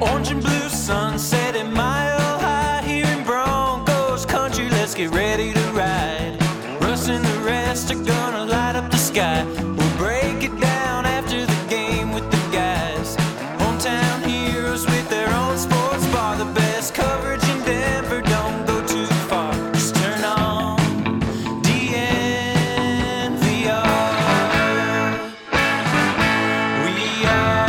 Orange and blue sunset at Mile High, here in Broncos country, let's get ready to ride. Russ and the rest are gonna light up the sky. We'll break it down after the game with the guys. Hometown heroes with their own sports bar, the best coverage in Denver, don't go too far. Just turn on DNVR. We are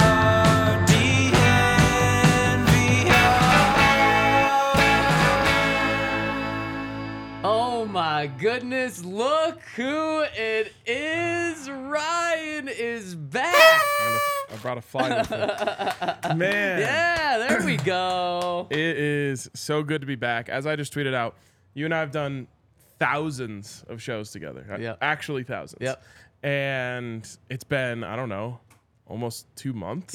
my goodness, look who it is. Ryan is back. I brought a fly with me. Man. Yeah, there we go. It is so good to be back. As I just tweeted out, you and I have done thousands of shows together. Yep. Actually thousands. Yep. And it's been, I don't know, almost 2 months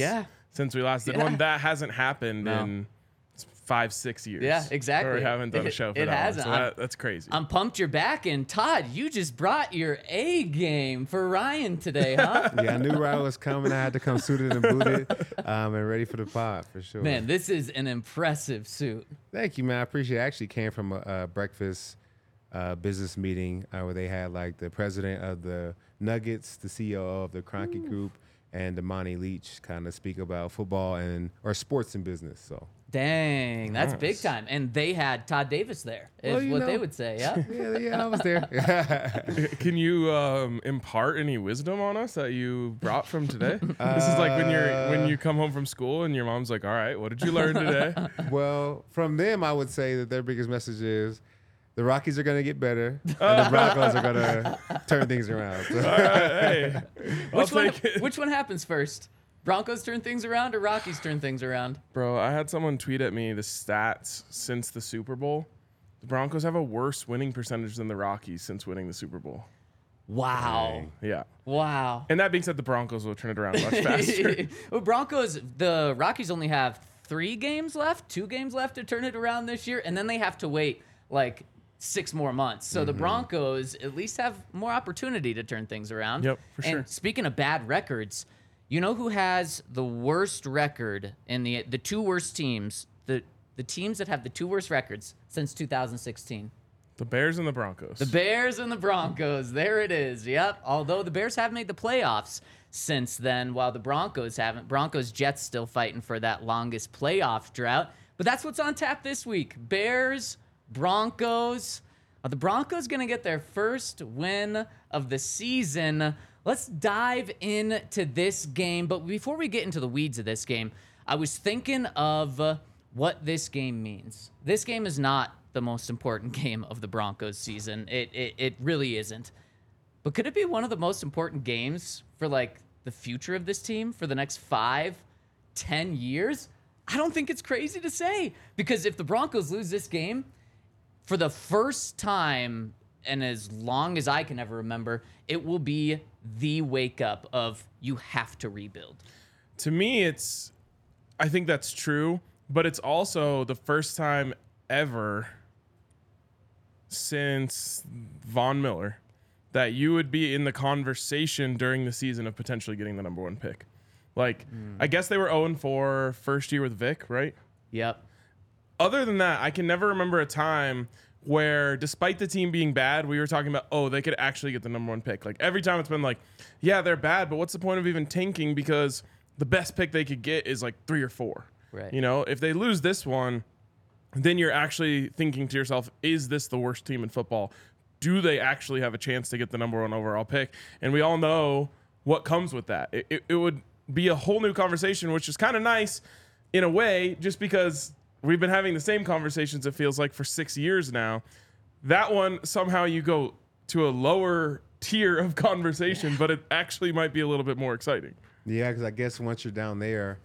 since we last did one. That hasn't happened in 5-6 years. Yeah, exactly. Or we haven't done a show for it that hasn't. Long, so that's crazy. I'm pumped you're back. And Todd, you just brought your A game for Ryan today, huh? Yeah, I knew Ryan was coming. I had to come suited and booted and ready for the pod for sure. Man, this is an impressive suit. Thank you, man. I appreciate it. I actually came from a breakfast business meeting where they had like the president of the Nuggets, the CEO of the Cronkey Group, and Damani Leach kind of speak about football and or sports and business. So. Dang, that's nice. Big time. And they had Todd Davis there, is what they would say. Yeah, yeah, I was there. Can you impart any wisdom on us that you brought from today? This is like when you come home from school and your mom's like, all right, what did you learn today? Well, from them, I would say that their biggest message is the Rockies are going to get better, and the Broncos are going to turn things around. So. All right, hey, which one happens first? Broncos turn things around or Rockies turn things around? Bro, I had someone tweet at me the stats since the Super Bowl. The Broncos have a worse winning percentage than the Rockies since winning the Super Bowl. Wow. Yeah. Wow. And that being said, the Broncos will turn it around much faster. Well, the Rockies only have 2 games left to turn it around this year, and then they have to wait like 6 more months. So the Broncos at least have more opportunity to turn things around. Yep, for sure. Speaking of bad records, you know who has the worst record in the two worst teams, the teams that have the two worst records since 2016? The Bears and the Broncos. The Bears and the Broncos. There it is. Yep. Although the Bears have made the playoffs since then, while the Broncos haven't. Broncos, Jets still fighting for that longest playoff drought. But that's what's on tap this week. Bears, Broncos. Are the Broncos going to get their first win of the season? Let's dive into this game. But before we get into the weeds of this game, I was thinking of what this game means. This game is not the most important game of the Broncos season. It really isn't. But could it be one of the most important games for like the future of this team for the next 5-10 years? I don't think it's crazy to say, because if the Broncos lose this game, for the first time and as long as I can ever remember, it will be the wake up of you have to rebuild. To me, I think that's true, but it's also the first time ever since Von Miller that you would be in the conversation during the season of potentially getting the number 1 pick. Like, I guess they were 0-4 first year with Vic, right? Yep. Other than that, I can never remember a time where despite the team being bad, we were talking about, oh, they could actually get the number 1 pick. Like every time it's been like, yeah, they're bad, but what's the point of even tanking? Because the best pick they could get is like 3 or 4, right? You know, if they lose this one, then you're actually thinking to yourself, is this the worst team in football? Do they actually have a chance to get the number 1 overall pick? And we all know what comes with that. It would be a whole new conversation, which is kind of nice in a way, just because we've been having the same conversations, it feels like, for 6 years now. that one somehow you go to a lower tier of conversation, but it actually might be a little bit more exciting. Yeah, because I guess once you're down there,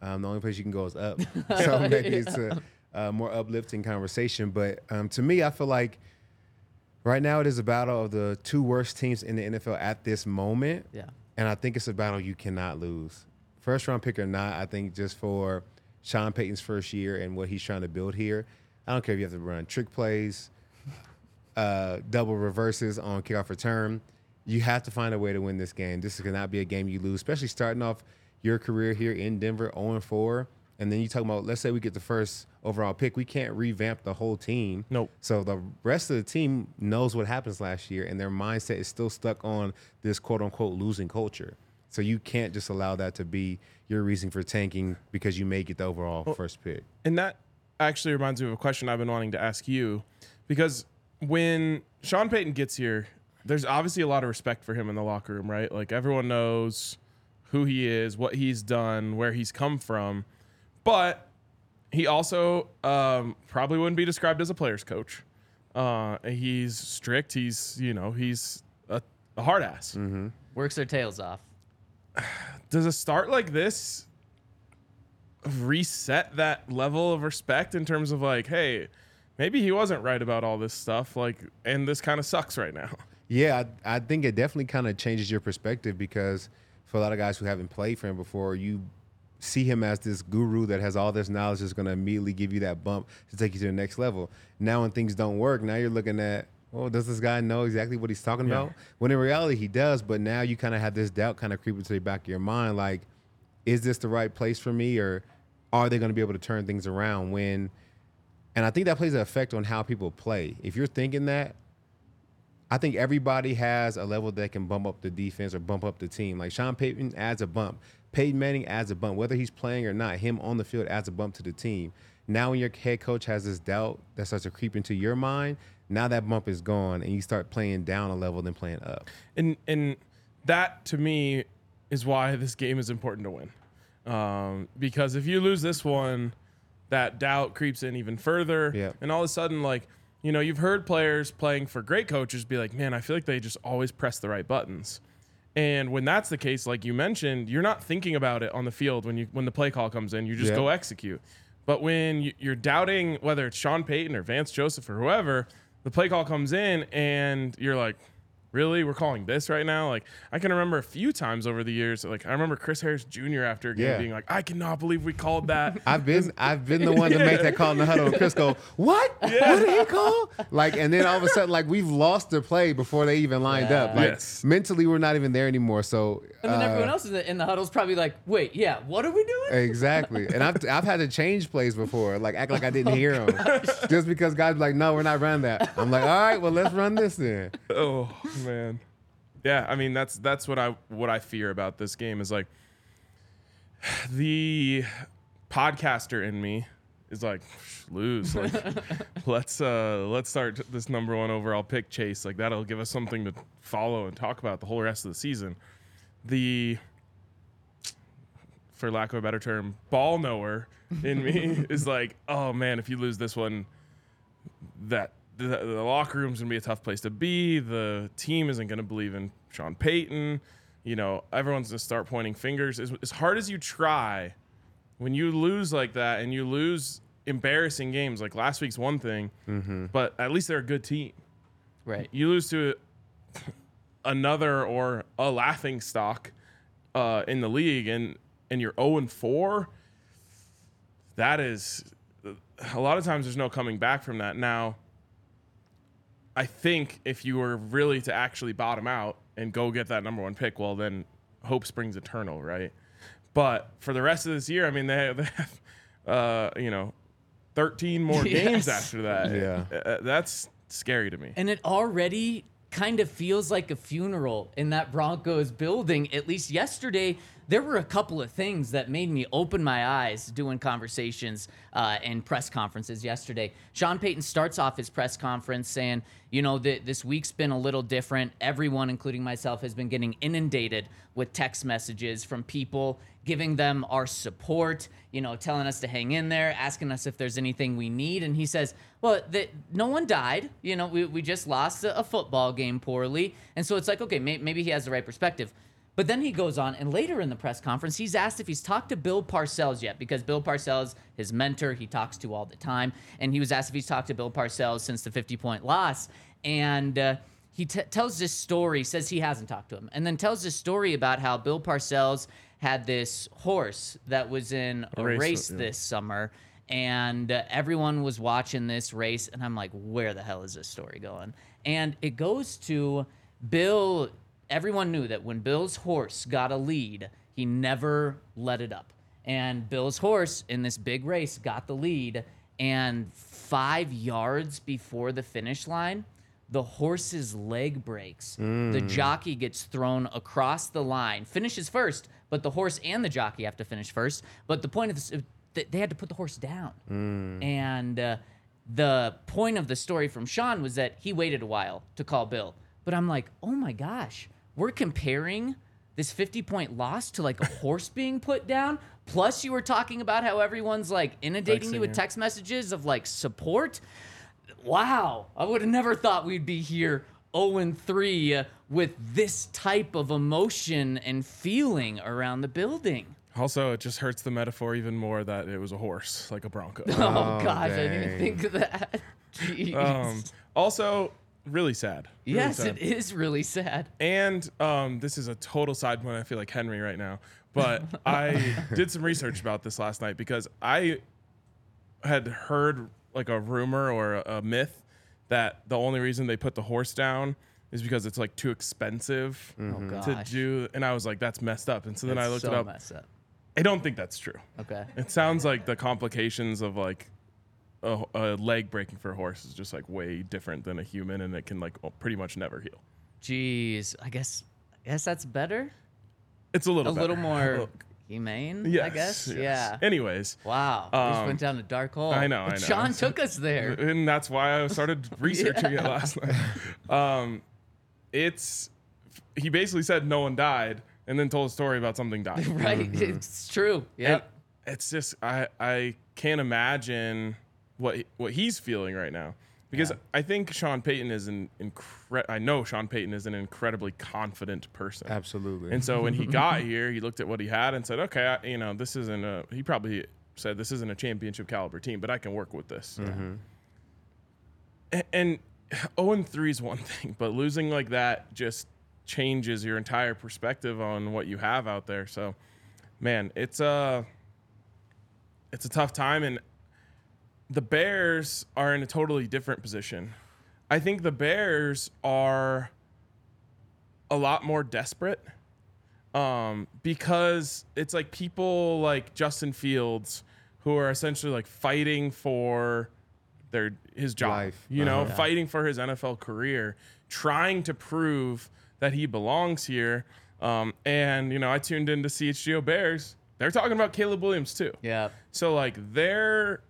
the only place you can go is up. So maybe it's a more uplifting conversation. But to me, I feel like right now it is a battle of the two worst teams in the NFL at this moment. Yeah. And I think it's a battle you cannot lose. First round pick or not, I think just for Sean Payton's first year and what he's trying to build here, I don't care if you have to run trick plays, double reverses on kickoff return. You have to find a way to win this game. This cannot be a game you lose, especially starting off your career here in Denver 0-4. And then you talk about, let's say we get the first overall pick. We can't revamp the whole team. Nope. So the rest of the team knows what happens last year, and their mindset is still stuck on this quote-unquote losing culture. So you can't just allow that to be your reason for tanking because you may get the overall first pick. And that actually reminds me of a question I've been wanting to ask you, because when Sean Payton gets here, there's obviously a lot of respect for him in the locker room, right? Like, everyone knows who he is, what he's done, where he's come from. But he also probably wouldn't be described as a player's coach. He's strict. He's, you know, he's a hard ass. Mm-hmm. Works their tails off. Does a start like this reset that level of respect in terms of like, hey, maybe he wasn't right about all this stuff, like, and this kind of sucks right now? Yeah, I think it definitely kind of changes your perspective, because for a lot of guys who haven't played for him before, you see him as this guru that has all this knowledge that's going to immediately give you that bump to take you to the next level. Now when things don't work, now you're looking at, well, does this guy know exactly what he's talking about? When in reality he does, but now you kind of have this doubt kind of creeping to the back of your mind, like, is this the right place for me, or are they going to be able to turn things around? When, and I think that plays an effect on how people play. If you're thinking that, I think everybody has a level that can bump up the defense or bump up the team. Like, Sean Payton adds a bump. Peyton Manning adds a bump. Whether he's playing or not, him on the field adds a bump to the team. Now when your head coach has this doubt that starts to creep into your mind, now that bump is gone, and you start playing down a level than playing up. And that, to me, is why this game is important to win. Because if you lose this one, that doubt creeps in even further. Yep. And all of a sudden, like, you know, you've heard players playing for great coaches be like, man, I feel like they just always press the right buttons. And when that's the case, like you mentioned, you're not thinking about it on the field when the play call comes in. You just go execute. But when you're doubting whether it's Sean Payton or Vance Joseph or whoever, the play call comes in and you're like, really? We're calling this right now? Like, I can remember a few times over the years, like, I remember Chris Harris Jr. after a game being like, I cannot believe we called that. I've been the one to make that call in the huddle, and Chris go, what? Yeah. What did he call? Like, and then all of a sudden, like, we've lost the play before they even lined up. Like, mentally, we're not even there anymore. So, and then everyone else in the huddle's probably like, wait, what are we doing? Exactly. And I've had to change plays before, like, act like I didn't hear them, just because guys be like, no, we're not running that. I'm like, all right, well, let's run this then. Oh. Man, yeah. I mean, that's what I fear about this game is, like, the podcaster in me is like, lose. Like, let's start this number one overall pick chase. Like, that'll give us something to follow and talk about the whole rest of the season. The, for lack of a better term, ball knower in me is like, oh man, if you lose this one, that. The locker room's gonna be a tough place to be. The team isn't gonna believe in Sean Payton. You know, everyone's gonna start pointing fingers. As hard as you try, when you lose like that and you lose embarrassing games, like last week's one thing, but at least they're a good team. Right. You lose to another or a laughing stock in the league, and you're 0-4. That is, a lot of times there's no coming back from that. Now, I think if you were really to actually bottom out and go get that number one pick, well, then hope springs eternal, right? But for the rest of this year, I mean, they have 13 more games after that. Yeah, that's scary to me. And it already kind of feels like a funeral in that Broncos building. At least yesterday, there were a couple of things that made me open my eyes doing conversations and press conferences yesterday. Sean Payton starts off his press conference saying, you know, this week's been a little different. Everyone, including myself, has been getting inundated with text messages from people giving them our support, you know, telling us to hang in there, asking us if there's anything we need. And he says, well, no one died. You know, we just lost a football game poorly. And so it's like, okay, maybe he has the right perspective. But then he goes on, and later in the press conference, he's asked if he's talked to Bill Parcells yet, because Bill Parcells, his mentor, he talks to all the time. And he was asked if he's talked to Bill Parcells since the 50-point loss. And he tells this story, says he hasn't talked to him, and then tells this story about how Bill Parcells had this horse that was in a race this summer, and everyone was watching this race, and I'm like, where the hell is this story going? And it goes to Bill. Everyone knew that when Bill's horse got a lead, he never let it up. And Bill's horse in this big race got the lead, and 5 yards before the finish line, the horse's leg breaks. The jockey gets thrown across the line, finishes first, but the horse and the jockey have to finish first. But the point of this, they had to put the horse down. And the point of the story from Sean was that he waited a while to call Bill. But I'm like, oh my gosh, we're comparing this 50-point loss to like a horse being put down. Plus you were talking about how everyone's like inundating you with text messages of like support. Wow, I would have never thought we'd be here 0-3 with this type of emotion and feeling around the building. Also, it just hurts the metaphor even more that it was a horse, like a Bronco. Oh gosh, dang. I didn't even think of that. Jeez. Also, really sad. Yes, it is really sad. And this is a total side point. I feel like Henry right now. But I did some research about this last night because I had heard like a rumor or a myth that the only reason they put the horse down is because it's like too expensive to do. And I was like, that's messed up. And so then I looked it up. I don't think that's true. Okay. It sounds like the complications of like a leg breaking for a horse is just like way different than a human. And it can like pretty much never heal. Jeez. I guess that's better. It's a little more humane, yes, I guess. Yes. Yeah. Anyways. Wow. We just went down a dark hole. I know. Sean took us there. And that's why I started researching it last night. He basically said no one died and then told a story about something died. Right. Mm-hmm. It's true. Yeah. It's just, I can't imagine what he's feeling right now because I think Sean Payton is Sean Payton is an incredibly confident person. Absolutely. And so when he got here, he looked at what he had and said, okay, he probably said this isn't a championship caliber team, but I can work with this. Mm-hmm. And 0-3 is one thing, but losing like that just changes your entire perspective on what you have out there. So, man, it's a tough time, and the Bears are in a totally different position. I think the Bears are a lot more desperate because it's like people like Justin Fields who are essentially like fighting for his job, life, fighting for his NFL career, trying to prove that he belongs here. I tuned into CHGO Bears. They're talking about Caleb Williams too. Yeah. So like they're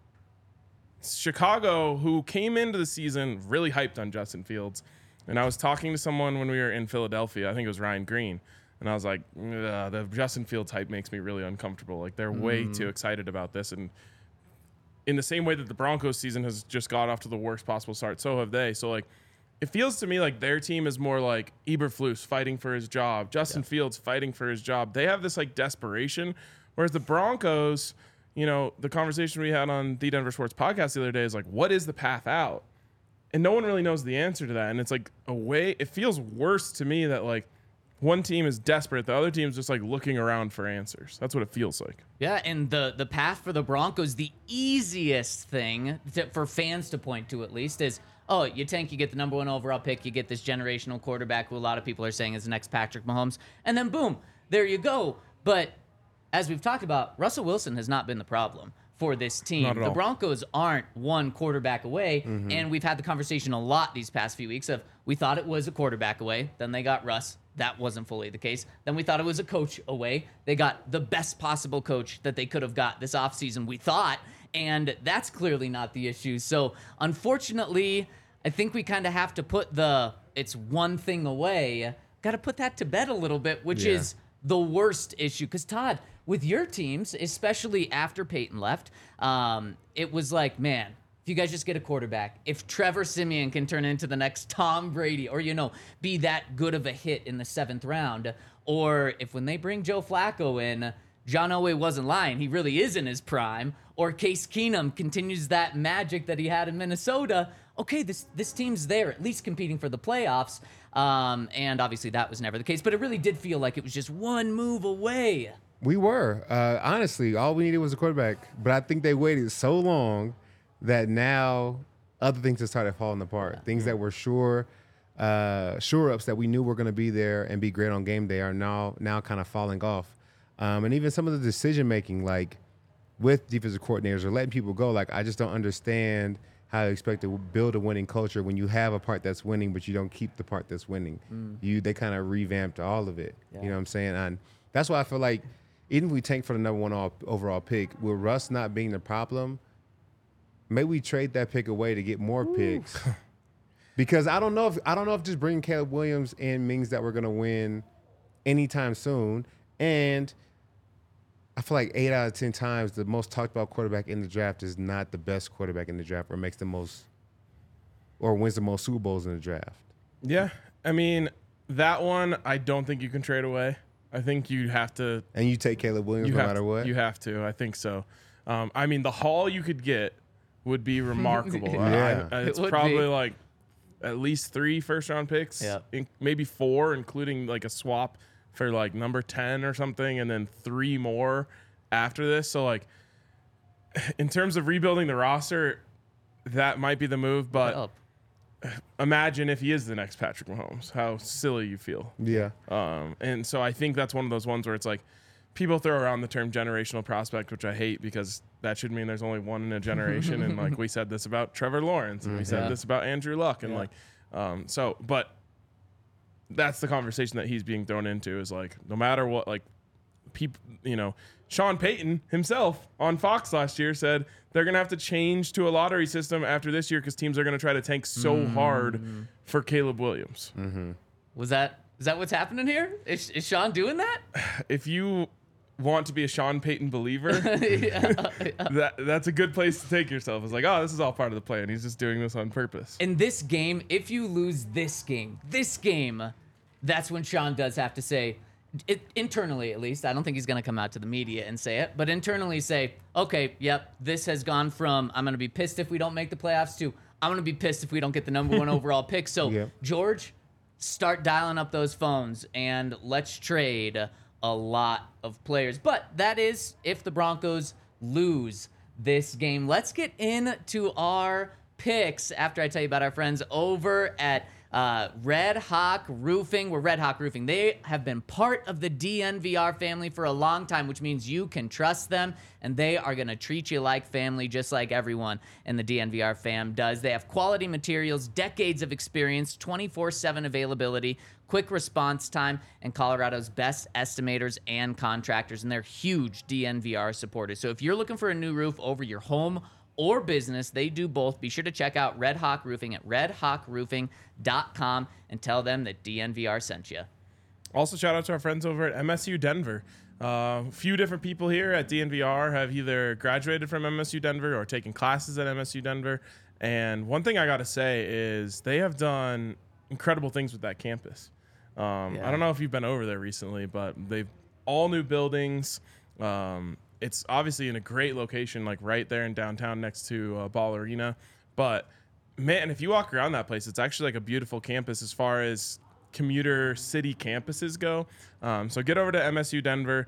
Chicago, who came into the season really hyped on Justin Fields. And I was talking to someone when we were in Philadelphia, I think it was Ryan Green. And I was like, the Justin Fields hype makes me really uncomfortable. Like they're way too excited about this. And in the same way that the Broncos season has just got off to the worst possible start, so have they. So, like, it feels to me like their team is more like Eberflus fighting for his job, Justin Fields fighting for his job. They have this, like, desperation, whereas the Broncos, the conversation we had on the Denver Sports podcast the other day is, like, what is the path out? And no one really knows the answer to that. And it's, like, it feels worse to me that, like, one team is desperate. The other team's just like looking around for answers. That's what it feels like. Yeah, and the path for the Broncos, the easiest thing for fans to point to at least is, oh, you tank, you get the number 1 overall pick, you get this generational quarterback who a lot of people are saying is the next Patrick Mahomes, and then boom, there you go. But as we've talked about, Russell Wilson has not been the problem. for this team. The Broncos aren't one quarterback away, and we've had the conversation a lot these past few weeks of we thought it was a quarterback away, then they got Russ. That wasn't fully the case. Then we thought it was a coach away. They got the best possible coach that they could have got this offseason, we thought, and that's clearly not the issue. So, unfortunately, I think we kind of have to put the it's one thing away, got to put that to bed a little bit, which is the worst issue. Because, Todd, with your teams, especially after Peyton left, it was like, man, if you guys just get a quarterback, if Trevor Siemian can turn into the next Tom Brady or, you know, be that good of a hit in the 7th round, or if when they bring Joe Flacco in, John Elway wasn't lying. He really is in his prime. Or Case Keenum continues that magic that he had in Minnesota. Okay, this team's there, at least competing for the playoffs. And obviously that was never the case. But it really did feel like it was just one move away. We were. Honestly, all we needed was a quarterback. But I think they waited so long that now other things have started falling apart. Yeah. Things that were sure-ups that we knew were going to be there and be great on game day are now kind of falling off. And even some of the decision-making, like with defensive coordinators or letting people go, like I just don't understand how you expect to build a winning culture when you have a part that's winning, but you don't keep the part that's winning. They kind of revamped all of it. Yeah. You know what I'm saying? And that's why I feel like even if we tank for the number one overall pick, with Russ not being the problem, maybe we trade that pick away to get more picks. Because I don't know if just bringing Caleb Williams in means that we're going to win anytime soon. And I feel like 8 out of 10 times the most talked about quarterback in the draft is not the best quarterback in the draft or makes the most or wins the most Super Bowls in the draft. Yeah. I mean, that one I don't think you can trade away. I think you have to. And you take Caleb Williams no matter what? You have to. I think so. I mean, the haul you could get would be remarkable. It's probably like at least 3 first-round picks, maybe 4, including like a swap for like number 10 or something, and then 3 more after this. So like in terms of rebuilding the roster, that might be the move. But imagine if he is the next Patrick Mahomes, how silly you feel. Yeah. And so I think that's one of those ones where it's like people throw around the term generational prospect, which I hate because that should mean there's only one in a generation. And like we said this about Trevor Lawrence, and we said this about Andrew Luck, and but that's the conversation that he's being thrown into, is like, no matter what, like people, you know, Sean Payton himself on Fox last year said they're going to have to change to a lottery system after this year, 'cause teams are going to try to tank so hard for Caleb Williams. Is that what's happening here? Is Sean doing that? If you want to be a Sean Payton believer, that's a good place to take yourself. It's like, oh, this is all part of the plan. He's just doing this on purpose. In this game, if you lose this game, that's when Sean does have to say, internally at least, I don't think he's going to come out to the media and say it, but internally say, okay, yep, this has gone from I'm going to be pissed if we don't make the playoffs to I'm going to be pissed if we don't get the number one overall pick. So, George, start dialing up those phones and let's trade a lot of players. But that is if the Broncos lose this game. Let's get into our picks after I tell you about our friends over at Red Hawk Roofing. We're Red Hawk Roofing. They have been part of the DNVR family for a long time, which means you can trust them, and they are going to treat you like family, just like everyone in the DNVR fam does. They have quality materials, decades of experience, 24/7 availability, quick response time, and Colorado's best estimators and contractors, and they're huge DNVR supporters. So if you're looking for a new roof over your home or business, they do both. Be sure to check out Red Hawk Roofing at redhawkroofing.com and tell them that DNVR sent you. Also, shout out to our friends over at MSU Denver. A few different people here at DNVR have either graduated from MSU Denver or taken classes at MSU Denver. And one thing I got to say is they have done incredible things with that campus. I don't know if you've been over there recently, but they've all new buildings. It's obviously in a great location, like right there in downtown next to Ball Arena. But, man, if you walk around that place, it's actually like a beautiful campus as far as commuter city campuses go. So get over to MSU Denver.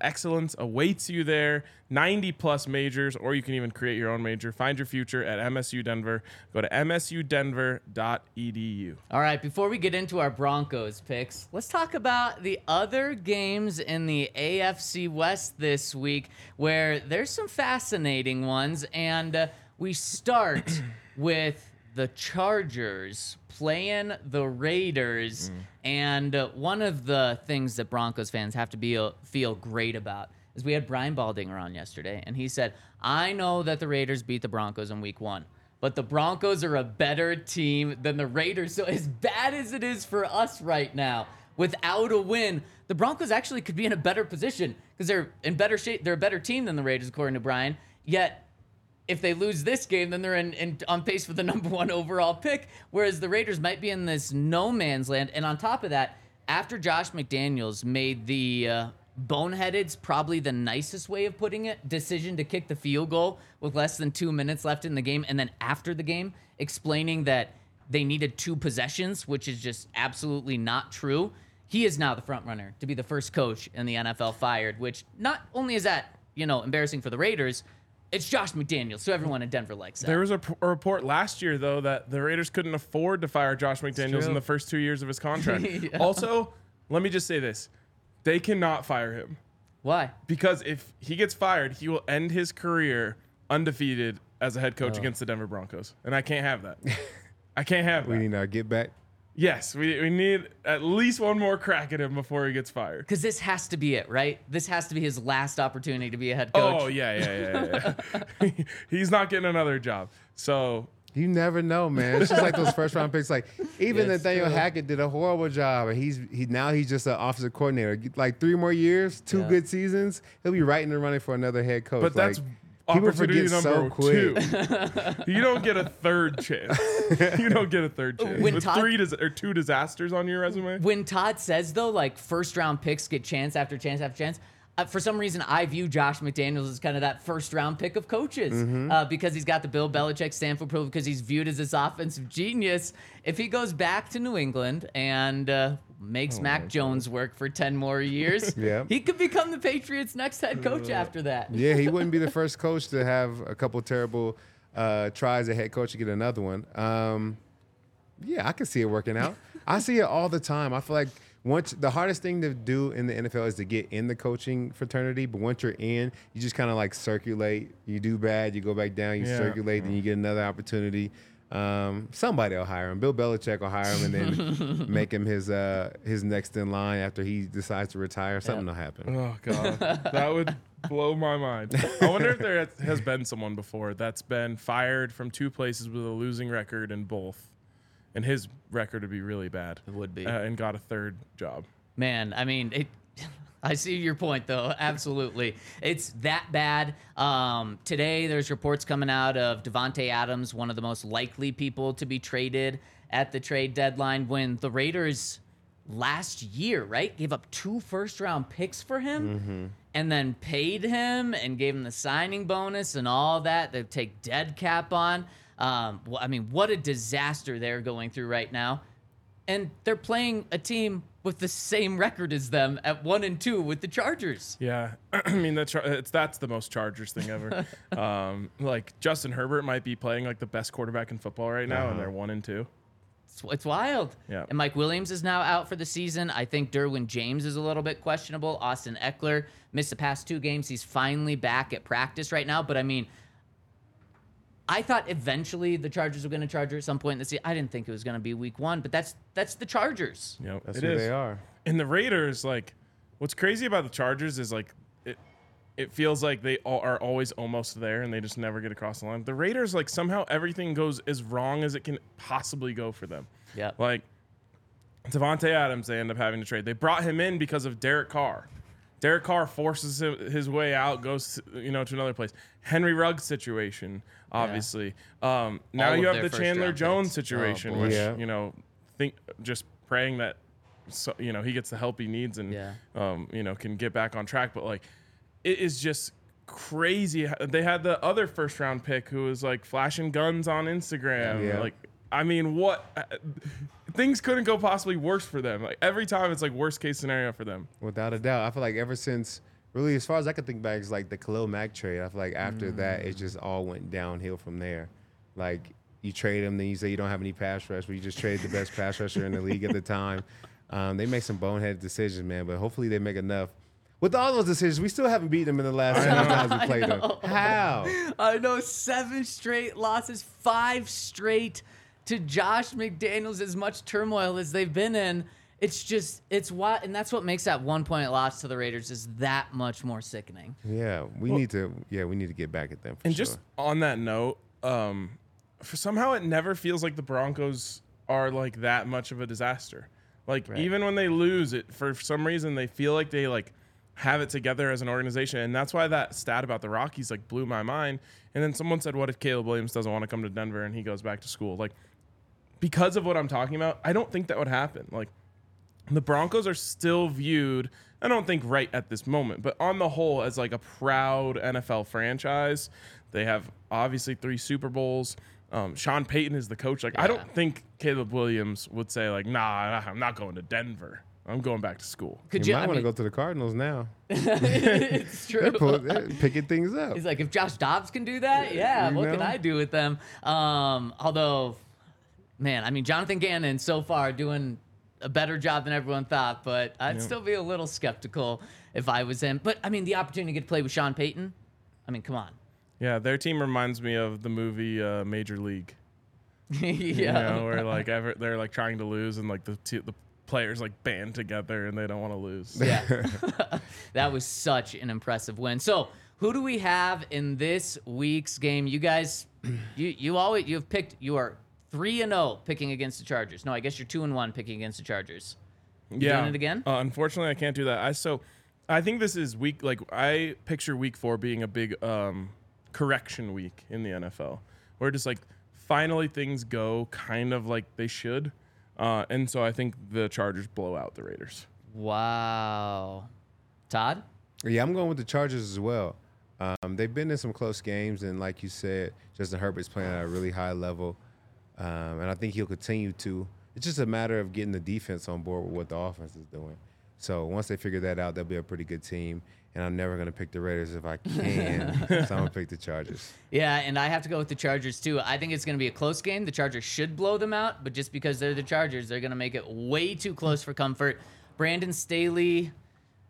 Excellence awaits you there. 90 plus majors, or you can even create your own major. Find your future at MSU Denver. Go to msudenver.edu. All right, before we get into our Broncos picks, let's talk about the other games in the AFC West this week, where there's some fascinating ones. And we start with the Chargers playing the Raiders. And one of the things that Broncos fans have to feel great about is we had Brian Baldinger on yesterday, and he said, I know that the Raiders beat the Broncos in week one, but the Broncos are a better team than the Raiders. So as bad as it is for us right now, without a win, the Broncos actually could be in a better position because they're in better shape. They're a better team than the Raiders, according to Brian. Yet, if they lose this game, then they're on pace for the number one overall pick, whereas the Raiders might be in this no man's land. And on top of that, after Josh McDaniels made the boneheaded, probably the nicest way of putting it, decision to kick the field goal with less than 2 minutes left in the game, and then after the game explaining that they needed two possessions, which is just absolutely not true, he is now the front runner to be the first coach in the NFL fired, which not only is that, you know, embarrassing for the Raiders, it's Josh McDaniels, so everyone in Denver likes that. There was a report last year, though, that the Raiders couldn't afford to fire Josh McDaniels in the first 2 years of his contract. Yeah. Also, let me just say this. They cannot fire him. Why? Because if he gets fired, he will end his career undefeated as a head coach against the Denver Broncos. And I can't have that. I can't have that. We need to get back. Yes, we need at least one more crack at him before he gets fired. Because this has to be it, right? This has to be his last opportunity to be a head coach. Oh, yeah. He's not getting another job. So you never know, man. It's just like those first-round picks. Like, even Nathaniel Hackett did a horrible job, and he's now just an offensive coordinator. Like, 3 more years, 2 good seasons, he'll be right in the running for another head coach. But that's opportunity number 2. You don't get a third chance. With Todd, 3 or 2 disasters on your resume. When Todd says, though, like, first-round picks get chance after chance after chance, for some reason, I view Josh McDaniels as kind of that first-round pick of coaches because he's got the Bill Belichick stamp of approval because he's viewed as this offensive genius. If he goes back to New England and makes Mac Jones work for 10 more years, he could become the Patriots' next head coach after that. Yeah, he wouldn't be the first coach to have a couple terrible tries at head coach to get another one. Yeah, I could see it working out. I see it all the time. I feel like once the hardest thing to do in the NFL is to get in the coaching fraternity, but once you're in, you just kind of like circulate. You do bad, you go back down, you circulate, then you get another opportunity. Somebody will hire him. Bill Belichick will hire him and then make him his next in line after he decides to retire. Something will happen. Oh, God. That would blow my mind. I wonder if there has been someone before that's been fired from 2 places with a losing record in both. And his record would be really bad. It would be. And got a 3rd job. Man, I mean, I see your point, though. Absolutely. It's that bad. Today, there's reports coming out of Devontae Adams, one of the most likely people to be traded at the trade deadline, when the Raiders last year, right, gave up 2 first-round picks for him and then paid him and gave him the signing bonus and all that. They take dead cap on. I mean, what a disaster they're going through right now. And they're playing a team with the same record as them at 1-2 with the Chargers. Yeah, I mean, that's the most Chargers thing ever. Like, Justin Herbert might be playing like the best quarterback in football right now, and they're 1-2. It's wild. Yeah. And Mike Williams is now out for the season. I think Derwin James is a little bit questionable. Austin Eckler missed the past 2 games. He's finally back at practice right now. But, I mean, I thought eventually the Chargers were going to Charger at some point in the season. I didn't think it was going to be week one, but that's the Chargers. Yep, that's who they are. And the Raiders, like, what's crazy about the Chargers is, like, it feels like they are always almost there and they just never get across the line. The Raiders, like, somehow everything goes as wrong as it can possibly go for them. Yeah. Like, Devontae Adams, they end up having to trade. They brought him in because of Derek Carr. Derek Carr forces his way out, goes to another place. Henry Ruggs situation, obviously. Yeah. Now you have the Chandler Jones situation, which just praying that he gets the help he needs and can get back on track. But like, it is just crazy. They had the other first round pick who was like flashing guns on Instagram. Yeah. Like, I mean, what things couldn't go possibly worse for them. Like every time it's like worst case scenario for them. Without a doubt. I feel like ever since, really, as far as I could think back, it's like the Khalil Mack trade. I feel like after that, it just all went downhill from there. Like you trade him, then you say you don't have any pass rush, but you just traded the best pass rusher in the league at the time. They make some boneheaded decisions, man, but hopefully they make enough. With all those decisions, we still haven't beaten them in the last 7 times we played them. How? I know, 7 straight losses, 5 straight to Josh McDaniels. As much turmoil as they've been in, it's just, it's what, and that's what makes that 1 point loss to the Raiders is that much more sickening. Yeah, we need to get back at them. For and sure. Just on that note, for somehow it never feels like the Broncos are like that much of a disaster. Like right. Even when they lose, it for some reason they feel like they like have it together as an organization. And that's why that stat about the Rockies like blew my mind. And then someone said, what if Caleb Williams doesn't want to come to Denver and he goes back to school? Like, because of what I'm talking about, I don't think that would happen. Like the Broncos are still viewed, I don't think right at this moment, but on the whole as like a proud NFL franchise. They have obviously 3 Super Bowls. Sean Payton is the coach. Like, yeah. I don't think Caleb Williams would say like, nah, I'm not going to Denver. I'm going back to school. I want to go to the Cardinals now. It's true. They're picking things up. He's like, if Josh Dobbs can do that, what can I do with them? Although, man, I mean, Jonathan Gannon so far doing a better job than everyone thought, but I'd still be a little skeptical if I was him. But, I mean, the opportunity to get to play with Sean Payton, I mean, come on. Yeah, their team reminds me of the movie Major League. Yeah. You know, where, like, they're, like, trying to lose and, like, the players like band together and they don't want to lose. Yeah. That was such an impressive win. So who do we have in this week's game? You guys, you are 3-0 picking against the Chargers. No, I guess you're 2-1 picking against the Chargers. Doing it again? Unfortunately, I can't do that. I think this is week, like I picture week 4 being a big correction week in the NFL. Where just like finally things go kind of like they should. And so I think the Chargers blow out the Raiders. Wow. Todd? Yeah, I'm going with the Chargers as well. They've been in some close games, and like you said, Justin Herbert's playing at a really high level, and I think he'll continue to. It's just a matter of getting the defense on board with what the offense is doing. So once they figure that out, they'll be a pretty good team, and I'm never going to pick the Raiders if I can, so I'm going to pick the Chargers. Yeah, and I have to go with the Chargers too. I think it's going to be a close game. The Chargers should blow them out, but just because they're the Chargers, they're going to make it way too close for comfort. Brandon Staley,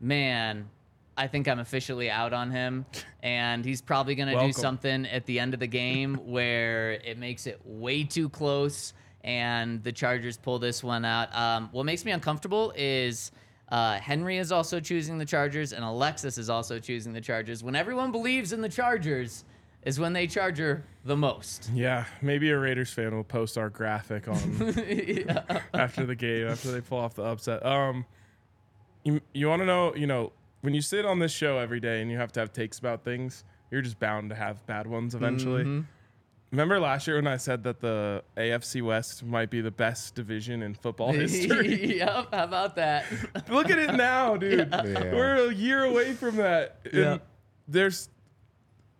man, I think I'm officially out on him, and he's probably going to do something at the end of the game where it makes it way too close, and the Chargers pull this one out. What makes me uncomfortable is Henry is also choosing the Chargers, and Alexis is also choosing the Chargers. When everyone believes in the Chargers is when they Charger the most. Yeah, maybe a Raiders fan will post our graphic on after the game, after they pull off the upset. You want to know, you know, when you sit on this show every day and you have to have takes about things, you're just bound to have bad ones eventually. Mm-hmm. Remember last year when I said that the AFC West might be the best division in football history? Yep, how about that? Look at it now, dude. Yeah. Yeah. We're a year away from that. Yeah. There's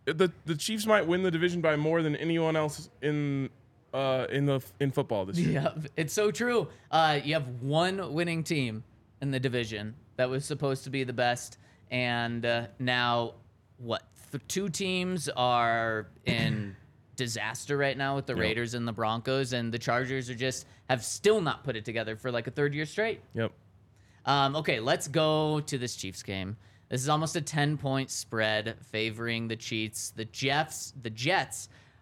the Chiefs might win the division by more than anyone else in football this year. Yeah, it's so true. You have one winning team in the division that was supposed to be the best, and now what? The two teams are in disaster right now with the Raiders and the Broncos, and the Chargers are just have still not put it together for like a third year straight. Yep. Okay, let's go to this Chiefs game. This is almost a 10-point spread favoring the Chiefs. The Jets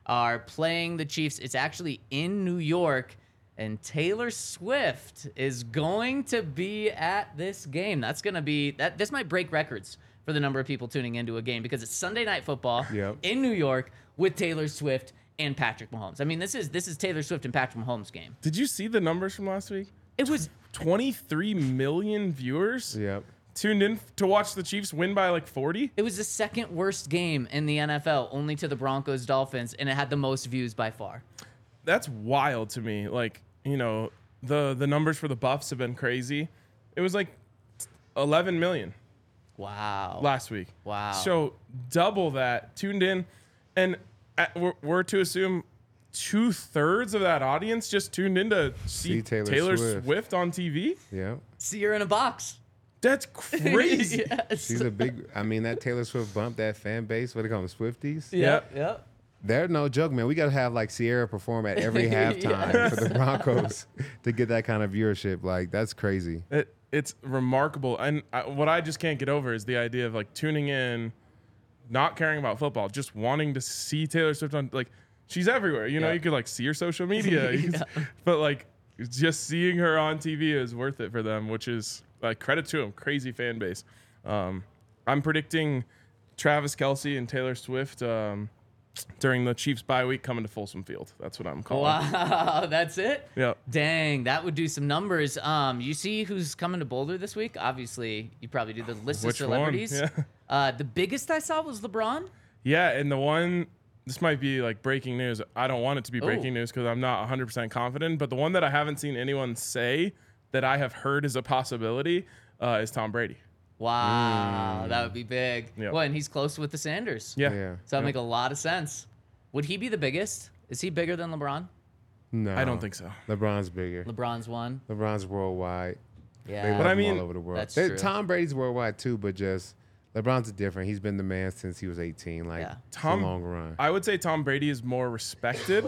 are playing the Chiefs. It's actually in New York, and Taylor Swift is going to be at this game. That's going to be that. This might break records for the number of people tuning into a game because it's Sunday Night Football in New York with Taylor Swift and Patrick Mahomes. I mean, this is Taylor Swift and Patrick Mahomes' game. Did you see the numbers from last week? It was 23 million viewers tuned in to watch the Chiefs win by like 40. It was the second worst game in the NFL, only to the Broncos Dolphins, and it had the most views by far. That's wild to me. Like, you know, the numbers for the Buffs have been crazy. It was like 11 million. Wow. Last week. Wow. So double that tuned in. And we're to assume 2/3 of that audience just tuned in to see Taylor Swift on TV. Yeah. See her in a box. That's crazy. Yes. She's a big, I mean, that Taylor Swift bump, that fan base, what do they call them, Swifties? Yep. They're no joke, man. We got to have, like, Sierra perform at every halftime for the Broncos to get that kind of viewership. Like, that's crazy. It's remarkable. And what I just can't get over is the idea of, like, tuning in, not caring about football, just wanting to see Taylor Swift on, like, she's everywhere. You know, you could, like, see her social media. But, like, just seeing her on TV is worth it for them, which is, like, credit to them. Crazy fan base. I'm predicting Travis Kelce and Taylor Swift during the Chiefs bye week coming to Folsom Field. That's what I'm calling. Wow, that's it? Yeah. Dang, that would do some numbers. You see who's coming to Boulder this week? Obviously, you probably do the list of celebrities. Yeah. The biggest I saw was LeBron. Yeah, and the one, this might be like breaking news. I don't want it to be breaking news because I'm not 100% confident, but the one that I haven't seen anyone say that I have heard is a possibility is Tom Brady. Wow, that would be big. Yep. Well, and he's close with the Sanders. Yeah. So that would make a lot of sense. Would he be the biggest? Is he bigger than LeBron? No. I don't think so. LeBron's bigger. LeBron's one. LeBron's worldwide. Yeah. But I mean, all over the world. That's true. Tom Brady's worldwide too, but just LeBron's different. He's been the man since he was 18. Like, it's a long run. I would say Tom Brady is more respected.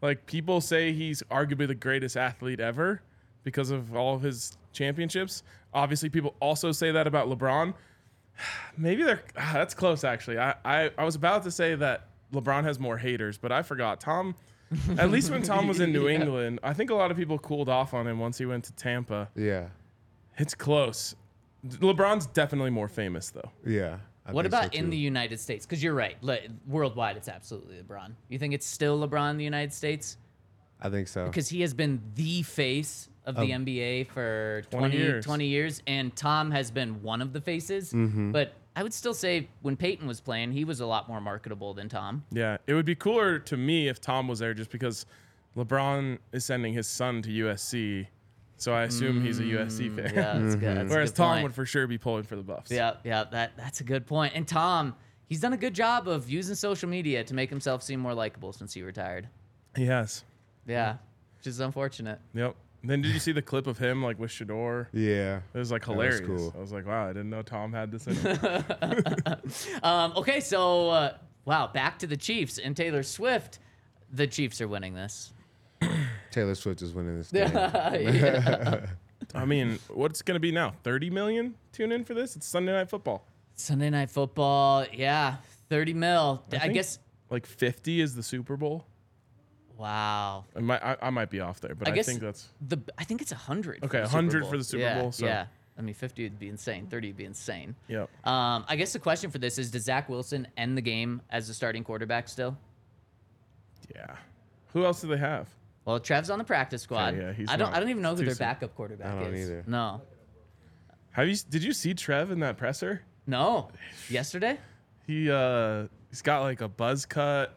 Like, people say he's arguably the greatest athlete ever because of all of his championships. Obviously, people also say that about LeBron. Maybe that's close, actually. I was about to say that LeBron has more haters, but I forgot. Tom, at least when Tom was in New England, I think a lot of people cooled off on him once he went to Tampa. Yeah. It's close. LeBron's definitely more famous, though. Yeah. What about in the United States? Because you're right. Worldwide, it's absolutely LeBron. You think it's still LeBron in the United States? I think so. Because he has been the face of the NBA for 20 years, and Tom has been one of the faces. Mm-hmm. But I would still say when Peyton was playing, he was a lot more marketable than Tom. Yeah, it would be cooler to me if Tom was there just because LeBron is sending his son to USC, so I assume he's a USC fan. Yeah, that's good. That's whereas Tom would for sure be pulling for the Buffs. Yeah, that's a good point. And Tom, he's done a good job of using social media to make himself seem more likable since he retired. He has. Yeah, which is unfortunate. Yep. Then did you see the clip of him like with Shador? Yeah. It was like hilarious. Cool. I was like, wow, I didn't know Tom had this in him. Okay, so back to the Chiefs and Taylor Swift. The Chiefs are winning this. Taylor Swift is winning this game. I mean, what's going to be now? 30 million tune in for this? It's Sunday Night Football. Sunday Night Football, yeah. 30 mil. I guess like 50 is the Super Bowl. Wow, I might be off there, but I think that's I think it's 100. Okay, 100 for the Super Bowl. So. Yeah, I mean 50 would be insane. 30 would be insane. Yeah. I guess the question for this is: does Zach Wilson end the game as the starting quarterback still? Yeah. Who else do they have? Well, Trev's on the practice squad. Okay, yeah, I don't even know who their backup quarterback is. I don't either. No. Did you see Trev in that presser? No. Yesterday. He's got like a buzz cut.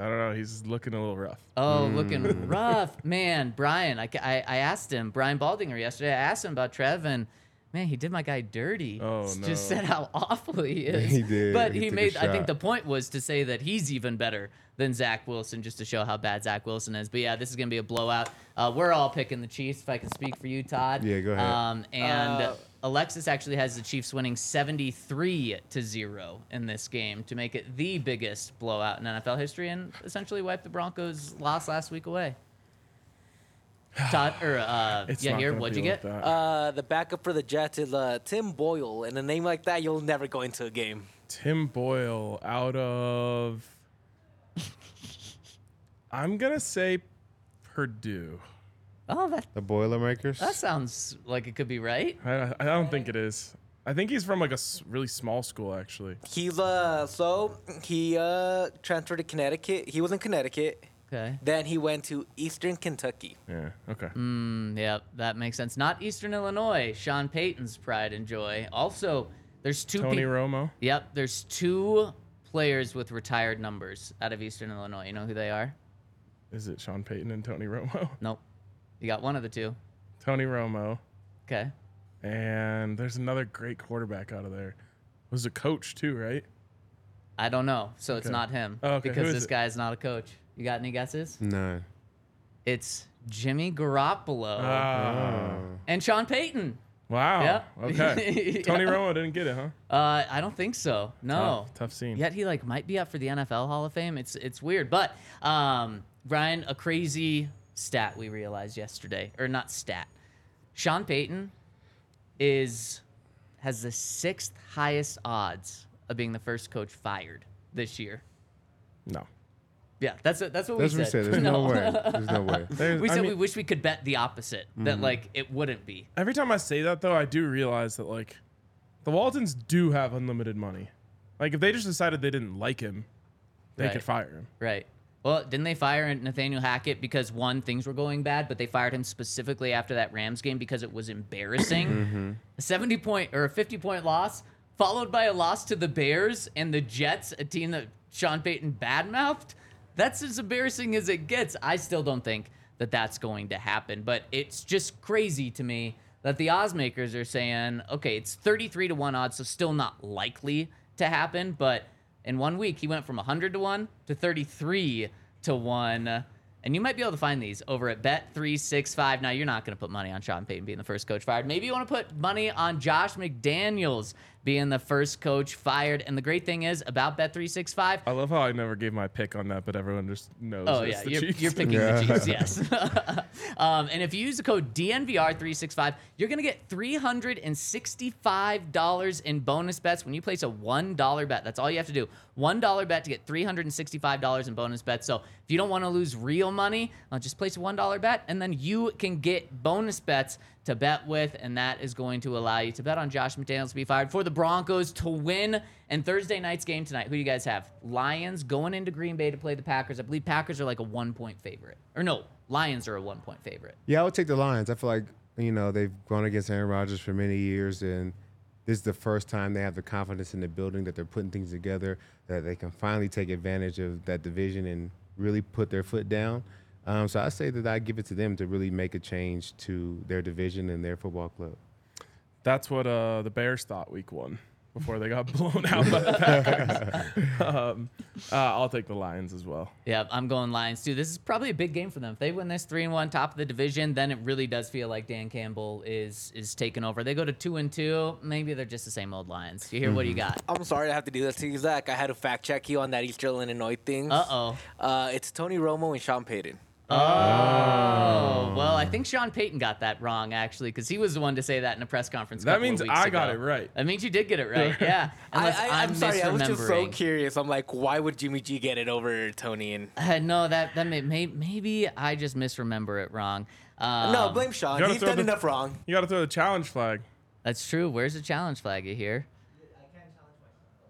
I don't know. He's looking a little rough. Oh, looking rough. Man, Brian, I asked him, Brian Baldinger yesterday, I asked him about Trev, and, man, he did my guy dirty. Oh, no. Just said how awful he is. He did. But he made, I think the point was to say that he's even better than Zach Wilson, just to show how bad Zach Wilson is. But, yeah, this is going to be a blowout. We're all picking the Chiefs, if I can speak for you, Todd. Yeah, go ahead. Alexis actually has the Chiefs winning 73-0 in this game to make it the biggest blowout in NFL history and essentially wipe the Broncos' loss last week away. Todd, what'd you get? Like the backup for the Jets is Tim Boyle, and a name like that, you'll never go into a game. Tim Boyle out of, I'm going to say Purdue. Oh, the Boilermakers. That sounds like it could be right. I don't think it is. I think he's from like a really small school, actually. He transferred to Connecticut. He was in Connecticut. Okay. Then he went to Eastern Kentucky. Yeah. Okay. Yeah, that makes sense. Not Eastern Illinois. Sean Payton's pride and joy. Also, there's two. Tony Romo. Yep. There's two players with retired numbers out of Eastern Illinois. You know who they are? Is it Sean Payton and Tony Romo? Nope. You got one of the two. Tony Romo. Okay. And there's another great quarterback out of there. Was a coach too, right? I don't know. So it's not him. Oh, okay. Because this guy is not a coach. You got any guesses? No. It's Jimmy Garoppolo and Sean Payton. Wow. Yep. Okay. Tony Romo didn't get it, huh? I don't think so. No. Tough scene. Yet he like might be up for the NFL Hall of Fame. It's weird, but Ryan, a crazy stat we realized yesterday, or not stat. Sean Payton has the sixth highest odds of being the first coach fired this year. No. Yeah, that's what we said. There's no way. There's no way. We wish we could bet the opposite, that like it wouldn't be. Every time I say that though, I do realize that like the Waltons do have unlimited money. Like if they just decided they didn't like him, they could fire him. Right. Well, didn't they fire Nathaniel Hackett because one, things were going bad, but they fired him specifically after that Rams game because it was embarrassing. A 70-point or a 50-point loss followed by a loss to the Bears and the Jets, a team that Sean Payton badmouthed. That's as embarrassing as it gets. I still don't think that that's going to happen, but it's just crazy to me that the oddsmakers are saying, okay, it's 33-1 odds, so still not likely to happen, but in 1 week, he went from 100-1 to 33-1, and you might be able to find these over at Bet365. Now, you're not going to put money on Sean Payton being the first coach fired. Maybe you want to put money on Josh McDaniels being the first coach fired. And the great thing is about Bet365. I love how I never gave my pick on that, but everyone just knows. Oh, yeah. You're picking the Chiefs, yes. And if you use the code DNVR365, you're going to get $365 in bonus bets when you place a $1 bet. That's all you have to do. $1 bet to get $365 in bonus bets. So if you don't want to lose real money, just place a $1 bet, and then you can get bonus bets to bet with, and that is going to allow you to bet on Josh McDaniels to be fired, for the Broncos to win, and Thursday night's game tonight. Who do you guys have? Lions going into Green Bay to play the Packers. I believe Packers are like a 1-point favorite. Or no, Lions are a 1-point favorite. Yeah, I would take the Lions. I feel like, you know, they've gone against Aaron Rodgers for many years, and this is the first time they have the confidence in the building that they're putting things together, that they can finally take advantage of that division and really put their foot down. So I say that I give it to them to really make a change to their division and their football club. That's what the Bears thought week 1 before they got blown out by the Packers. I'll take the Lions as well. Yeah, I'm going Lions too. This is probably a big game for them. If they win this 3-1, top of the division, then it really does feel like Dan Campbell is taking over. They go to 2-2. Maybe they're just the same old Lions. You hear what do you got? I'm sorry to have to do this to you, Zach. I had to fact check you on that Eastern Illinois thing. It's Tony Romo and Sean Payton. Oh, well, I think Sean Payton got that wrong, actually, because he was the one to say that in a press conference. That means I got it right. That means you did get it right, yeah. I'm sorry, I was just so curious. I'm like, why would Jimmy G get it over Tony? And no, that maybe I just misremember it wrong. No, blame Sean. He's done enough wrong. You got to throw the challenge flag. That's true. Where's the challenge flag? You hear?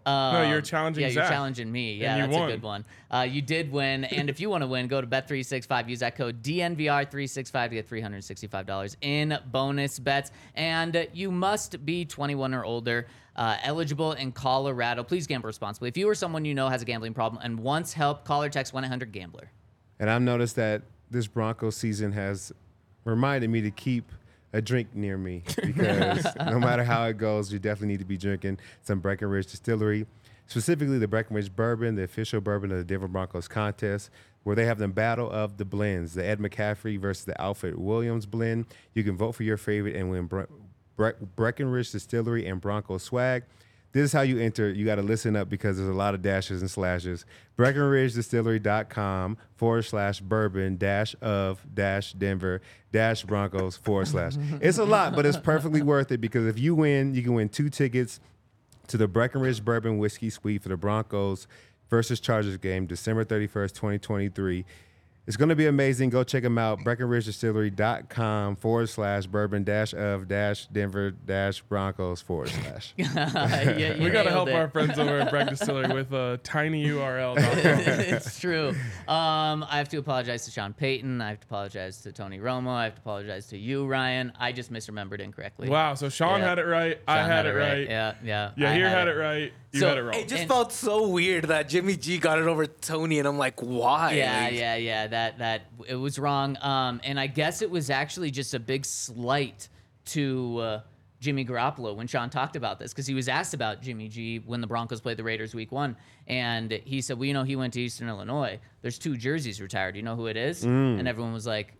No, you're challenging Zach. Yeah, you're challenging me. Yeah, that's a good one. You did win, and if you want to win, go to Bet365. Use that code DNVR365 to get $365 in bonus bets. And you must be 21 or older, eligible in Colorado. Please gamble responsibly. If you or someone you know has a gambling problem and wants help, call or text 1-800-GAMBLER. And I've noticed that this Broncos season has reminded me to keep a drink near me, because no matter how it goes, you definitely need to be drinking some Breckenridge Distillery, specifically the Breckenridge Bourbon, the official bourbon of the Denver Broncos contest, where they have the battle of the blends, the Ed McCaffrey versus the Alfred Williams blend. You can vote for your favorite and win Breckenridge Distillery and Bronco swag. This is how you enter. You got to listen up because there's a lot of dashes and slashes. BreckenridgeDistillery.com/bourbon-of-Denver-Broncos/. It's a lot, but it's perfectly worth it, because if you win, you can win 2 tickets to the Breckenridge Bourbon Whiskey Suite for the Broncos versus Chargers game, December 31st, 2023. It's going to be amazing. Go check them out. BreckenridgeDistillery.com/bourbon-of-Denver-Broncos/. We got to help our friends over at Breck Distillery with a tiny URL. It's true. I have to apologize to Sean Payton. I have to apologize to Tony Romo. I have to apologize to you, Ryan. I just misremembered incorrectly. Wow. So Sean had it right. I had it right. Yeah. Yeah. Here had it right. You had it wrong. It just felt so weird that Jimmy G got it over Tony, and I'm like, why? Yeah. That it was wrong, and I guess it was actually just a big slight to Jimmy Garoppolo when Sean talked about this, because he was asked about Jimmy G when the Broncos played the Raiders week one. And he said, well, you know, he went to Eastern Illinois. There's two jerseys retired. You know who it is? And everyone was like,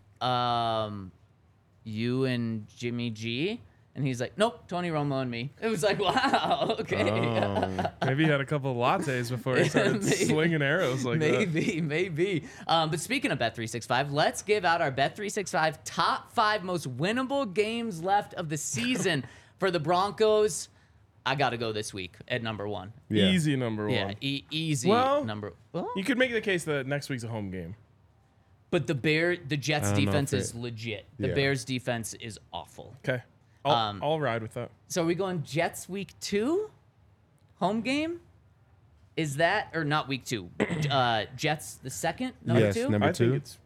you and Jimmy G? And he's like, nope, Tony Romo and me. It was like, wow, okay. Oh, maybe he had a couple of lattes before he started slinging arrows like that. Maybe. But speaking of Bet365, let's give out our Bet365 top five most winnable games left of the season for the Broncos. I got to go this week at number one. Yeah. Easy number one. Yeah, easy number one. You could make the case that next week's a home game. But the Jets' defense is legit. The Bears' defense is awful. Okay. I'll ride with that. So are we going Jets week two? Home game? Is that, or not week two? Jets the second? Number two? Yes, number two. I think it's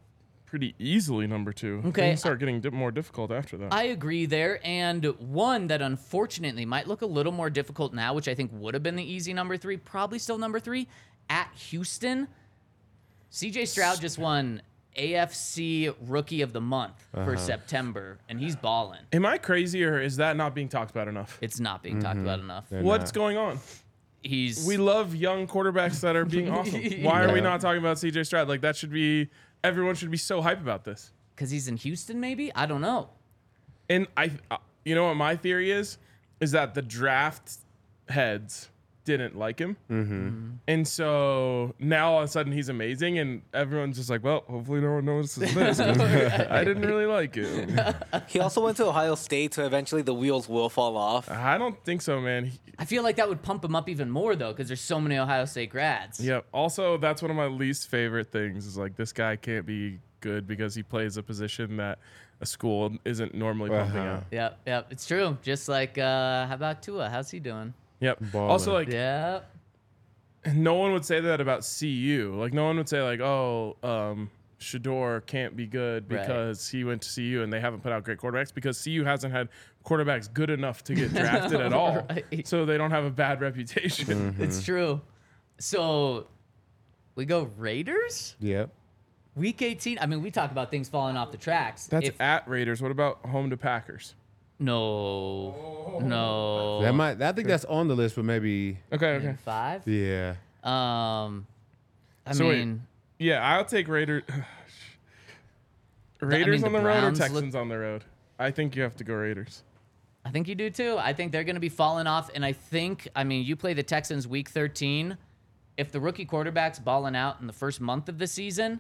pretty easily number two. Okay. Things start getting more difficult after that. I agree there. And one that unfortunately might look a little more difficult now, which I think would have been the easy number three, probably still number three, at Houston. CJ Stroud just won AFC Rookie of the Month for September, and he's balling. Am I crazy, or is that not being talked about enough? It's not being talked about enough. What's going on? We love young quarterbacks that are being awesome. Why are we not talking about CJ Stroud? Like, that should be, everyone should be so hype about this. Because he's in Houston, maybe? I don't know. And you know what my theory is that the draft heads didn't like him. And so now all of a sudden he's amazing, and everyone's just like, well, hopefully no one notices this. I didn't really like him. He also went to Ohio State, so eventually the wheels will fall off. I don't think so, man. I feel like that would pump him up even more, though, because there's so many Ohio State grads. Yeah. Also, that's one of my least favorite things is, like, this guy can't be good because he plays a position that a school isn't normally pumping out. Yep. It's true. Just like, how about Tua? How's he doing? Yep. Baller. Also, like, no one would say that about CU. Like, no one would say, like, Shador can't be good because he went to CU and they haven't put out great quarterbacks, because CU hasn't had quarterbacks good enough to get drafted at all. Right. So they don't have a bad reputation. It's true. So we go Raiders? Yep. Week 18. I mean, we talk about things falling off the tracks. That's at Raiders. What about home to Packers? No. I think that's on the list, but maybe five. Yeah. I'll take Raiders. Raiders on the road or Texans on the road? I think you have to go Raiders. I think you do too. I think they're going to be falling off, and you play the Texans week 13. If the rookie quarterback's balling out in the first month of the season,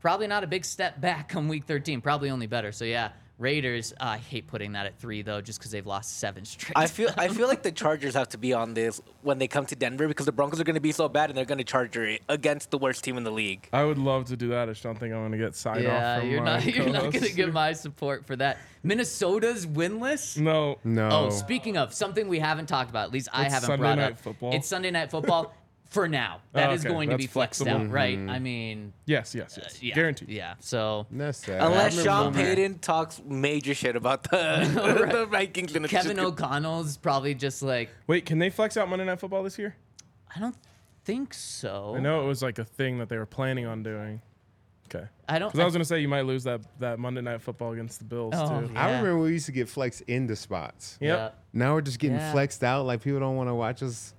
probably not a big step back on week 13. Probably only better. So yeah. Raiders, I hate putting that at 3, though, just because they've lost 7 straight. I feel like the Chargers have to be on this when they come to Denver, because the Broncos are going to be so bad, and they're going to charge it against the worst team in the league. I would love to do that. I just don't think I'm going to get signed off from you're not going to get my support for that. Minnesota's winless? No. Oh, speaking of, something we haven't talked about, at least I haven't brought up. It's Sunday Night Football. For now, is going to be flexed out, right? I mean, yes, guaranteed. Yeah, so unless Sean Payton talks major shit about the Vikings, Kevin O'Connell's probably just like, wait, can they flex out Monday Night Football this year? I don't think so. I know it was like a thing that they were planning on doing. Okay. Because I was going to say you might lose that Monday Night Football against the Bills, too. Yeah. I remember we used to get flexed into spots. Yep. Now we're just getting flexed out. Like, people don't want to watch us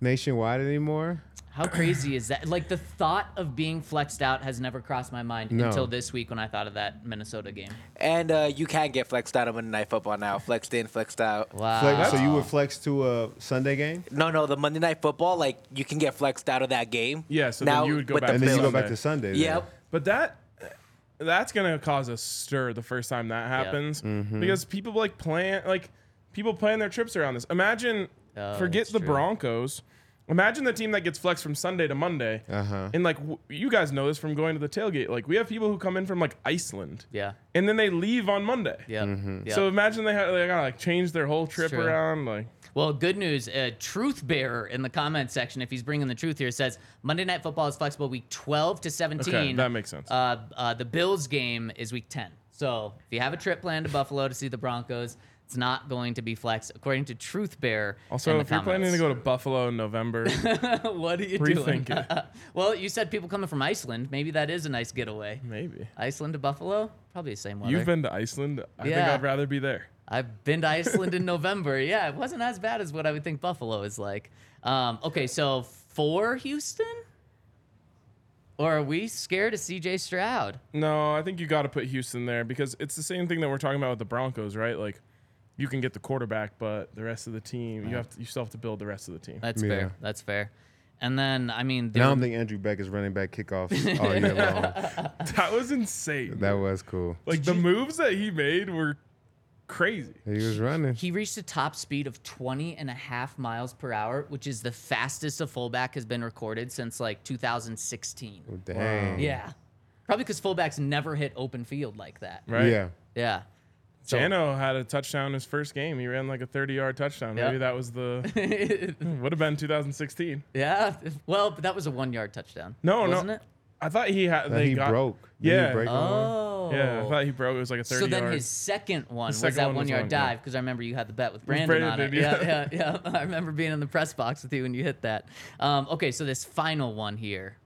nationwide anymore. How crazy is that? Like, the thought of being flexed out has never crossed my mind until this week when I thought of that Minnesota game. And you can get flexed out on Monday Night Football now. Flexed in, flexed out. Wow. So you would flex to a Sunday game? No, the Monday Night Football, like, you can get flexed out of that game. Yeah, so now, then you would go back to Sunday. And then you go back to Sunday. Yep. But that's going to cause a stir the first time that happens. Yep. Mm-hmm. Because people, like, plan their trips around this. Imagine... Forget the Broncos. Imagine the team that gets flexed from Sunday to Monday. And, like, you guys know this from going to the tailgate. Like, we have people who come in from, like, Iceland. Yeah. And then they leave on Monday. Yeah. Mm-hmm. Yep. So imagine they gotta, like, change their whole trip around. Like, well, good news. Truth Bearer in the comment section, if he's bringing the truth here, says Monday Night Football is flexible week 12 to 17. Okay, that makes sense. The Bills game is week 10. So if you have a trip planned to Buffalo to see the Broncos, it's not going to be flexed, according to Truth Bear. Also, if you're planning to go to Buffalo in November, what are you doing? Well, you said people coming from Iceland. Maybe that is a nice getaway. Maybe Iceland to Buffalo, probably the same weather. You've been to Iceland. I think I'd rather be there. I've been to Iceland in November. Yeah, it wasn't as bad as what I would think Buffalo is like. Okay, so for Houston? Or are we scared of CJ Stroud? No, I think you got to put Houston there because it's the same thing that we're talking about with the Broncos, right? Like, you can get the quarterback, but the rest of the team, right. You still have to build the rest of the team. That's fair. That's fair. And then, I mean... I don't think Andrew Beck is running back kickoffs all year long. That was insane. That was cool. Like, the moves that he made were crazy. He was running. He reached a top speed of 20.5 miles per hour, which is the fastest a fullback has been recorded since, like, 2016. Oh, dang. Wow. Yeah. Probably because fullbacks never hit open field like that. Right? Yeah. Yeah. So, Jano had a touchdown his first game. He ran like a 30-yard touchdown. Yep. Maybe that was the... would have been 2016. Yeah. Well, but that was a 1-yard touchdown. Wasn't it? I thought he had... He broke. Yeah. Yeah, I thought he broke. It was like a 30-yard. So then his second one was that one-yard dive because I remember you had the bet with Brandon on it. Yeah. I remember being in the press box with you when you hit that. Okay, so this final one here.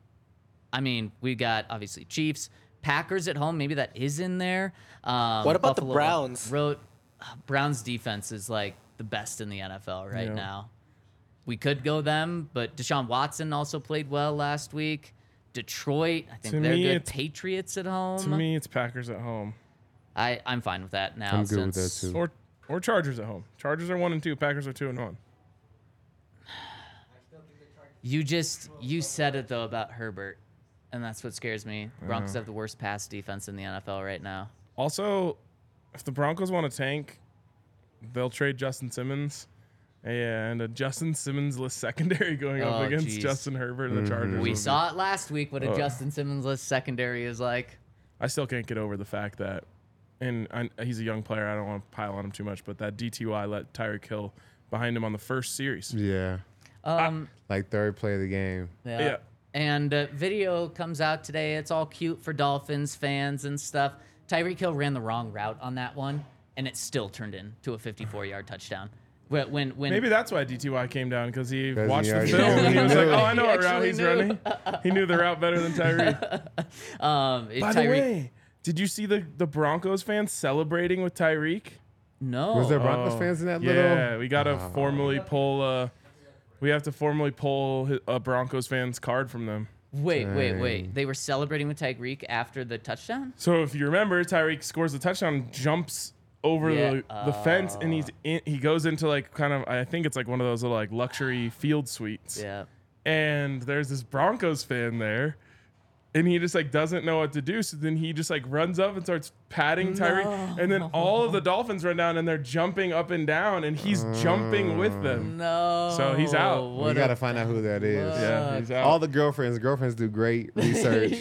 I mean, we got, obviously, Chiefs. Packers at home, maybe that is in there. What about Buffalo, the Browns? Browns defense is like the best in the NFL right now. We could go them, but Deshaun Watson also played well last week. Detroit, I think they're good. Patriots at home. To me, it's Packers at home. I'm fine with that now. I'm good with that too. Or Chargers at home. Chargers are 1-2. Packers are 2-1. You said it though about Herbert. And that's what scares me. Broncos have the worst pass defense in the NFL right now. Also, if the Broncos want to tank, they'll trade Justin Simmons. And a Justin Simmons-less secondary going up against Justin Herbert and the Chargers. We saw it last week, what a Justin Simmons-less secondary is like. I still can't get over the fact that, he's a young player, I don't want to pile on him too much, but that DTY let Tyreek Hill behind him on the first series. Yeah. Third play of the game. Yeah. And video comes out today. It's all cute for Dolphins fans and stuff. Tyreek Hill ran the wrong route on that one, and it still turned into a 54-yard touchdown. When maybe that's why DTY came down, because he watched the film and he was like, I know what route he's running. He knew the route better than Tyreek. By the way, did you see the Broncos fans celebrating with Tyreek? No. Was there Broncos fans in that little? Yeah, we got to formally pull... We have to formally pull a Broncos fan's card from them. Wait. They were celebrating with Tyreek after the touchdown? So if you remember, Tyreek scores the touchdown, jumps over the fence, and he goes into like kind of, I think it's like one of those little like luxury field suites. Yeah. And there's this Broncos fan there. And he just, like, doesn't know what to do. So then he just, like, runs up and starts patting Tyreek. No. And then all of the Dolphins run down, and they're jumping up and down. And he's jumping with them. No. So he's out. We got to find out who that is. Yeah, he's out. All the girlfriends do great research.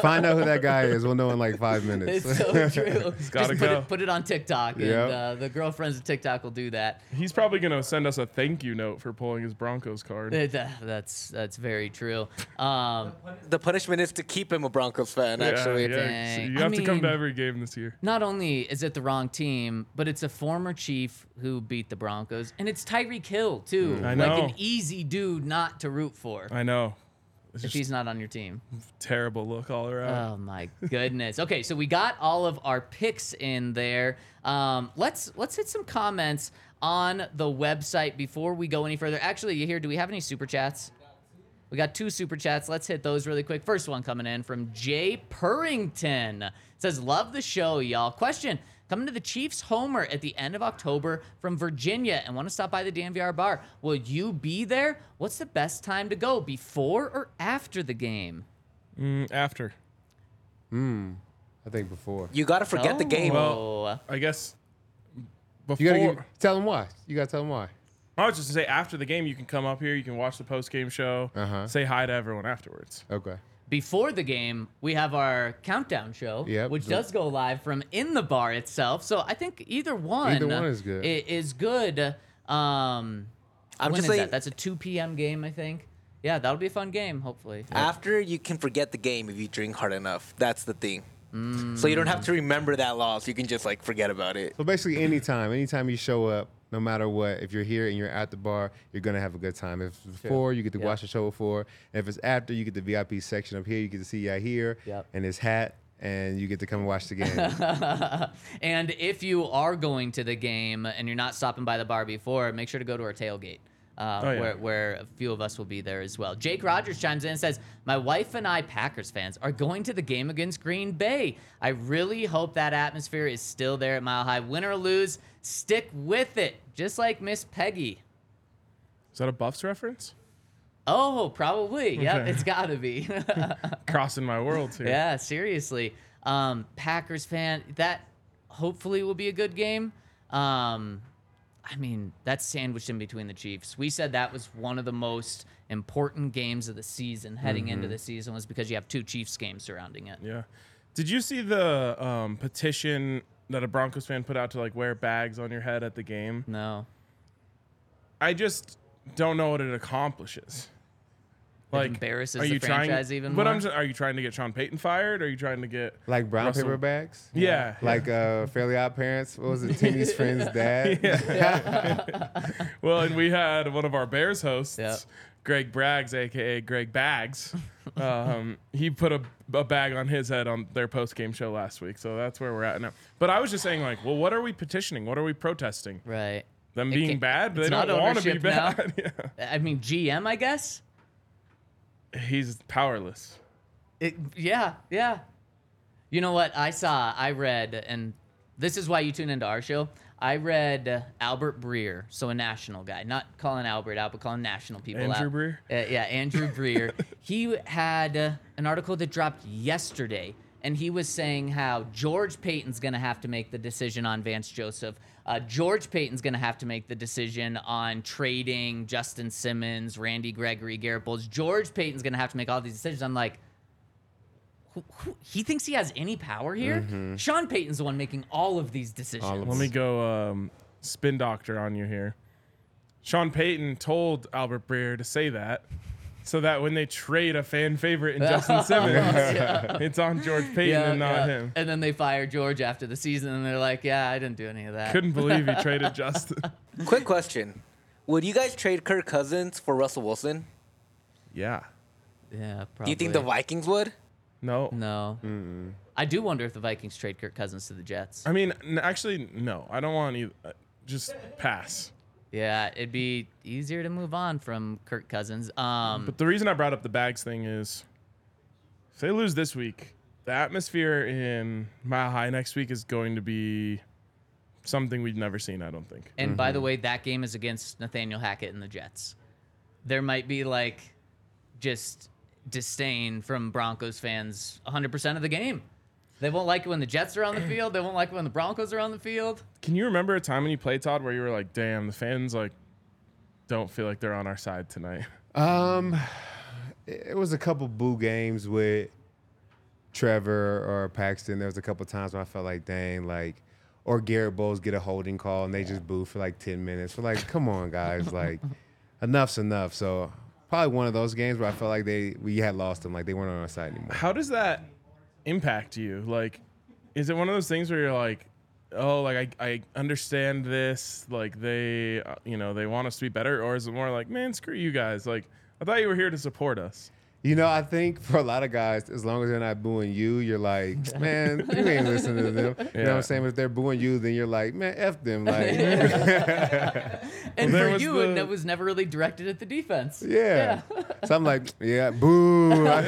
Find out who that guy is. We'll know in, like, 5 minutes. It's so true. It's gotta just go. Put it on TikTok. Yep. And the girlfriends of TikTok will do that. He's probably going to send us a thank you note for pulling his Broncos card. That's very true. The punishment is to keep him a Broncos fan, actually. Yeah. So you have to come to every game this year. Not only is it the wrong team, but it's a former Chief who beat the Broncos, and it's Tyreek Hill, too. I know. Like an easy dude not to root for. I know. If he's not on your team. Terrible look all around. Oh, my goodness. Okay, so we got all of our picks in there. Let's hit some comments on the website before we go any further. Actually, do we have any Super Chats? We got 2 Super Chats. Let's hit those really quick. First one coming in from Jay Purrington. It says, love the show, y'all. Question, coming to the Chiefs Homer at the end of October from Virginia and want to stop by the DNVR bar. Will you be there? What's the best time to go, before or after the game? After. I think before. You got to forget the game. Well, I guess before. Tell them why. You got to tell them why. I was just to say, after the game, you can come up here. You can watch the post-game show. Say hi to everyone afterwards. Okay. Before the game, we have our countdown show, which does go live from in the bar itself. So I think either one is good. Is good. I'm just saying, that's a 2 p.m. game, I think. Yeah, that'll be a fun game, hopefully. After, you can forget the game if you drink hard enough. That's the thing. So you don't have to remember that loss. You can just, like, forget about it. So basically anytime you show up, no matter what, if you're here and you're at the bar, you're going to have a good time. If it's before, you get to watch the show before. And if it's after, you get the VIP section up here. You get to see y'all here and his hat and you get to come and watch the game. And if you are going to the game and you're not stopping by the bar before, make sure to go to our tailgate. Where a few of us will be there as well. Jake Rogers chimes in and says, my wife and I, Packers fans, are going to the game against Green Bay. I really hope that atmosphere is still there at Mile High. Win or lose, stick with it, just like Miss Peggy. Is that a Buffs reference? Oh, probably. Okay. Yep, it's got to be. Crossing my world, too. Yeah, seriously. Packers fan, that hopefully will be a good game. I mean, that's sandwiched in between the Chiefs. We said that was one of the most important games of the season heading into the season was because you have two Chiefs games surrounding it. Yeah. Did you see the petition that a Broncos fan put out to like wear bags on your head at the game? No. I just don't know what it accomplishes. Like, it embarrasses the franchise even more. But are you trying to get Sean Payton fired? Are you trying to get like brown paper bags? Yeah. Like Fairly Odd Parents. What was it? Timmy's friend's dad. Yeah. Well, and we had one of our Bears hosts, Greg Braggs, aka Greg Bags. He put a bag on his head on their post game show last week. So that's where we're at now. But I was just saying, like, well, what are we petitioning? What are we protesting? Right. Them being bad? They don't want to be bad. Yeah. I mean, GM, I guess. He's powerless. Yeah. You know what I read, and this is why you tune into our show. I read Albert Breer, so a national guy, not calling Albert out, but calling national people out. Andrew Breer? Andrew Breer. He had an article that dropped yesterday, and he was saying how George Payton's going to have to make the decision on Vance Joseph. George Payton's going to have to make the decision on trading Justin Simmons, Randy Gregory, Garrett Bowles. George Payton's going to have to make all these decisions. I'm like, who, he thinks he has any power here? Mm-hmm. Sean Payton's the one making all of these decisions. Let me go spin doctor on you here. Sean Payton told Albert Breer to say that so that when they trade a fan favorite in Justin Simmons, it's on George Payton and not him. And then they fire George after the season, and they're like, I didn't do any of that. Couldn't believe he traded Justin. Quick question. Would you guys trade Kirk Cousins for Russell Wilson? Yeah. Yeah, probably. Do you think the Vikings would? No. Mm-mm. I do wonder if the Vikings trade Kirk Cousins to the Jets. I mean, actually, no. I don't want to just pass. Yeah, it'd be easier to move on from Kirk Cousins. But the reason I brought up the bags thing is if they lose this week, the atmosphere in Mile High next week is going to be something we've never seen, I don't think. And by the way, that game is against Nathaniel Hackett and the Jets. There might be like just disdain from Broncos fans 100% of the game. They won't like it when the Jets are on the field. They won't like it when the Broncos are on the field. Can you remember a time when you played, Todd, where you were like, damn, the fans like don't feel like they're on our side tonight? It was a couple boo games with Trevor or Paxton. There was a couple times where I felt like, dang, like, or Garrett Bowles get a holding call and they just boo for like 10 minutes. We're like, come on, guys. Like, enough's enough. So probably one of those games where I felt like we had lost them. Like, they weren't on our side anymore. How does that impact you? Like, is it one of those things where you're like, oh, like I understand this, like they they want us to be better, or is it more like, man, screw you guys, like I thought you were here to support us? I think for a lot of guys, as long as they're not booing you, you're like, man, you ain't listening to them. You know what I'm saying? But if they're booing you, then you're like, man, F them. Like, and well, for you, that was never really directed at the defense. Yeah. So I'm like, boo. Remember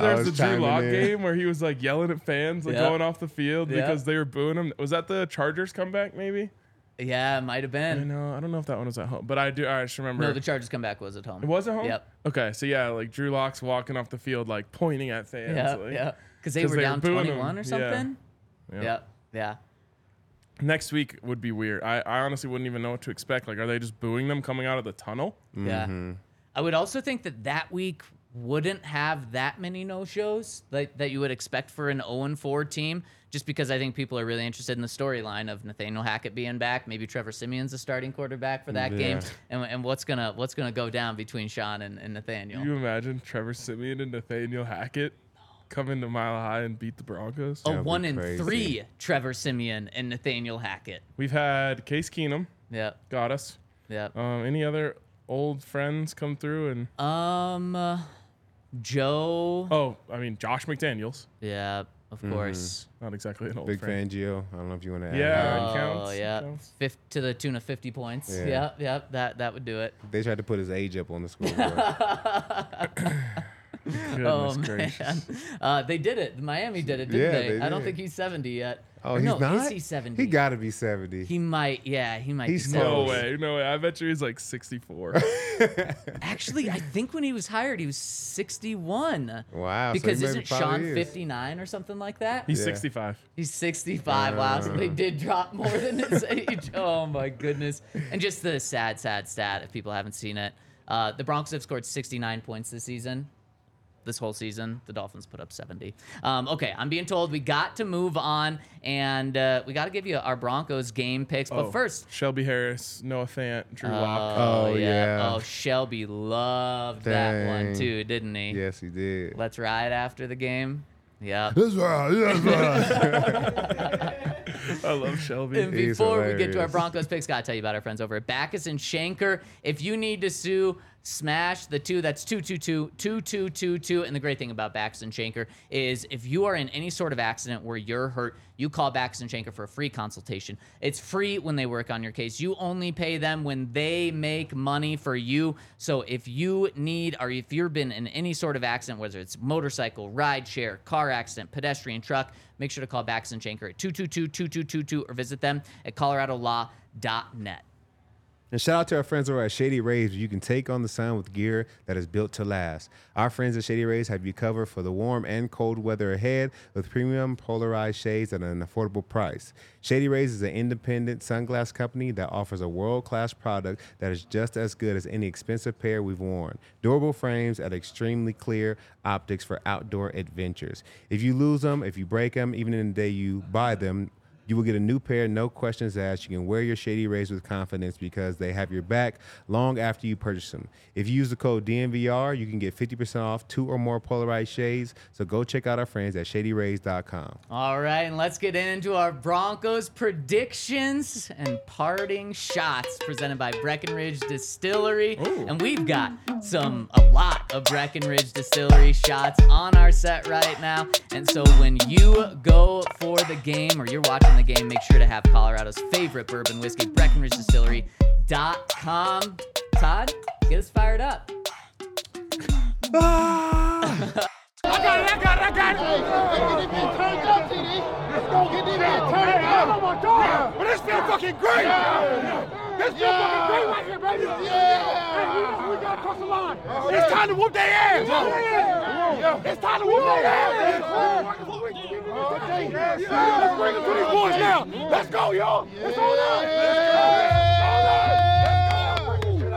there was the Drew Lock game where he was like yelling at fans, like going off the field because they were booing him. Was that the Chargers comeback maybe? Yeah, it might have been. I don't know if that one was at home, but I just remember. No, the Chargers comeback was at home. It was at home? Yep. Okay, so like Drew Lock's walking off the field, like pointing at fans. Yeah, because they were down 21 or something. Yeah. Next week would be weird. I honestly wouldn't even know what to expect. Like, are they just booing them coming out of the tunnel? Mm-hmm. Yeah. I would also think that week wouldn't have that many no-shows that you would expect for an 0-4 team, just because I think people are really interested in the storyline of Nathaniel Hackett being back, maybe Trevor Siemian's the starting quarterback for that game, and what's gonna go down between Sean and Nathaniel. Can you imagine Trevor Siemian and Nathaniel Hackett come into Mile High and beat the Broncos? A 1-3 Trevor Siemian and Nathaniel Hackett. We've had Case Keenum. Yeah, got us. Yeah. Any other old friends come through and? Joe. Oh, I mean, Josh McDaniels. Yeah, of course. Not exactly an old big friend. Fan, Gio. I don't know if you want to add that. Counts. Oh, yeah. Counts. To the tune of 50 points. Yeah. Yep. That would do it. They tried to put his age up on the scoreboard. Goodness gracious. They did it. Miami did it, didn't they? Did. I don't think he's 70 yet. Oh, or he's not? Is he 70? He got to be 70. He might, he might be 70. No way. I bet you he's like 64. Actually, I think when he was hired, he was 61. Wow. Because so isn't Sean 59 or something like that? He's 65. He's 65. Wow. So they did drop more than his age. Oh, my goodness. And just the sad, sad stat, if people haven't seen it. The Broncos have scored 69 points this season. This whole season, the Dolphins put up 70. Okay, I'm being told we got to move on, and we got to give you our Broncos game picks. But first, Shelby Harris, Noah Fant, Drew Lock. Oh, Shelby loved that one too, didn't he? Yes, he did. Let's ride after the game. Yeah. Let's ride. I love Shelby. And before we get to our Broncos picks, got to tell you about our friends over at Backus and Shanker. If you need to sue, smash the two. That's 222-2222. And the great thing about Backus and Shanker is if you are in any sort of accident where you're hurt, you call Backus and Shanker for a free consultation. It's free when they work on your case. You only pay them when they make money for you. So if you need, or if you've been in any sort of accident, whether it's motorcycle, ride share, car accident, pedestrian, truck, make sure to call Backus and Shanker at 222-2222 or visit them at coloradolaw.net. And shout out to our friends over at Shady Rays, where you can take on the sun with gear that is built to last. Our friends at Shady Rays have you covered for the warm and cold weather ahead with premium polarized shades at an affordable price. Shady Rays is an independent sunglass company that offers a world-class product that is just as good as any expensive pair we've worn. Durable frames at extremely clear optics for outdoor adventures. If you lose them, if you break them, even in the day you buy them, you will get a new pair, no questions asked. You can wear your Shady Rays with confidence because they have your back long after you purchase them. If you use the code DNVR, you can get 50% off two or more polarized shades. So go check out our friends at ShadyRays.com. All right, and let's get into our Broncos predictions and parting shots presented by Breckenridge Distillery. Ooh. And we've got a lot of Breckenridge Distillery shots on our set right now. And so when you go for the game or you're watching the game, make sure to have Colorado's favorite bourbon whiskey, BreckenridgeDistillery.com. Todd, get us fired up. I got it. Turn it up, TD. Let's go. Get in there. Turn it up. But this feel fucking great. This feel fucking great right here, baby. Yeah. Hey, we got to cross the line. It's time to whoop their ass. It's time to whoop their ass. Let's bring it to these boys now. Let's go, y'all. It's all up.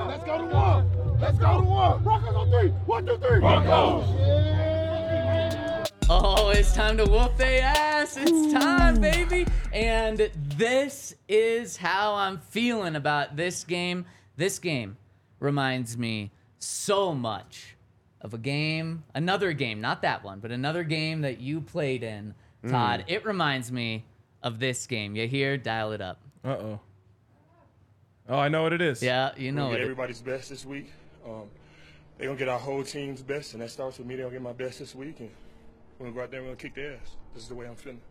Let's go to one. Let's go to one. Broncos on three. 1, 2, 3. Broncos. Yeah. Oh, it's time to whoop they ass. It's time, baby. And this is how I'm feeling about this game. This game reminds me so much of another game, not that one, but another game that you played in, Todd. It reminds me of this game. You hear? Dial it up. Uh-oh. Oh, I know what it is. Yeah, you know it. Everybody's best this week. They're going to get our whole team's best, and that starts with me. They're going to get my best this week, and we're going to go out there and we're going to kick their ass. This is the way I'm feeling.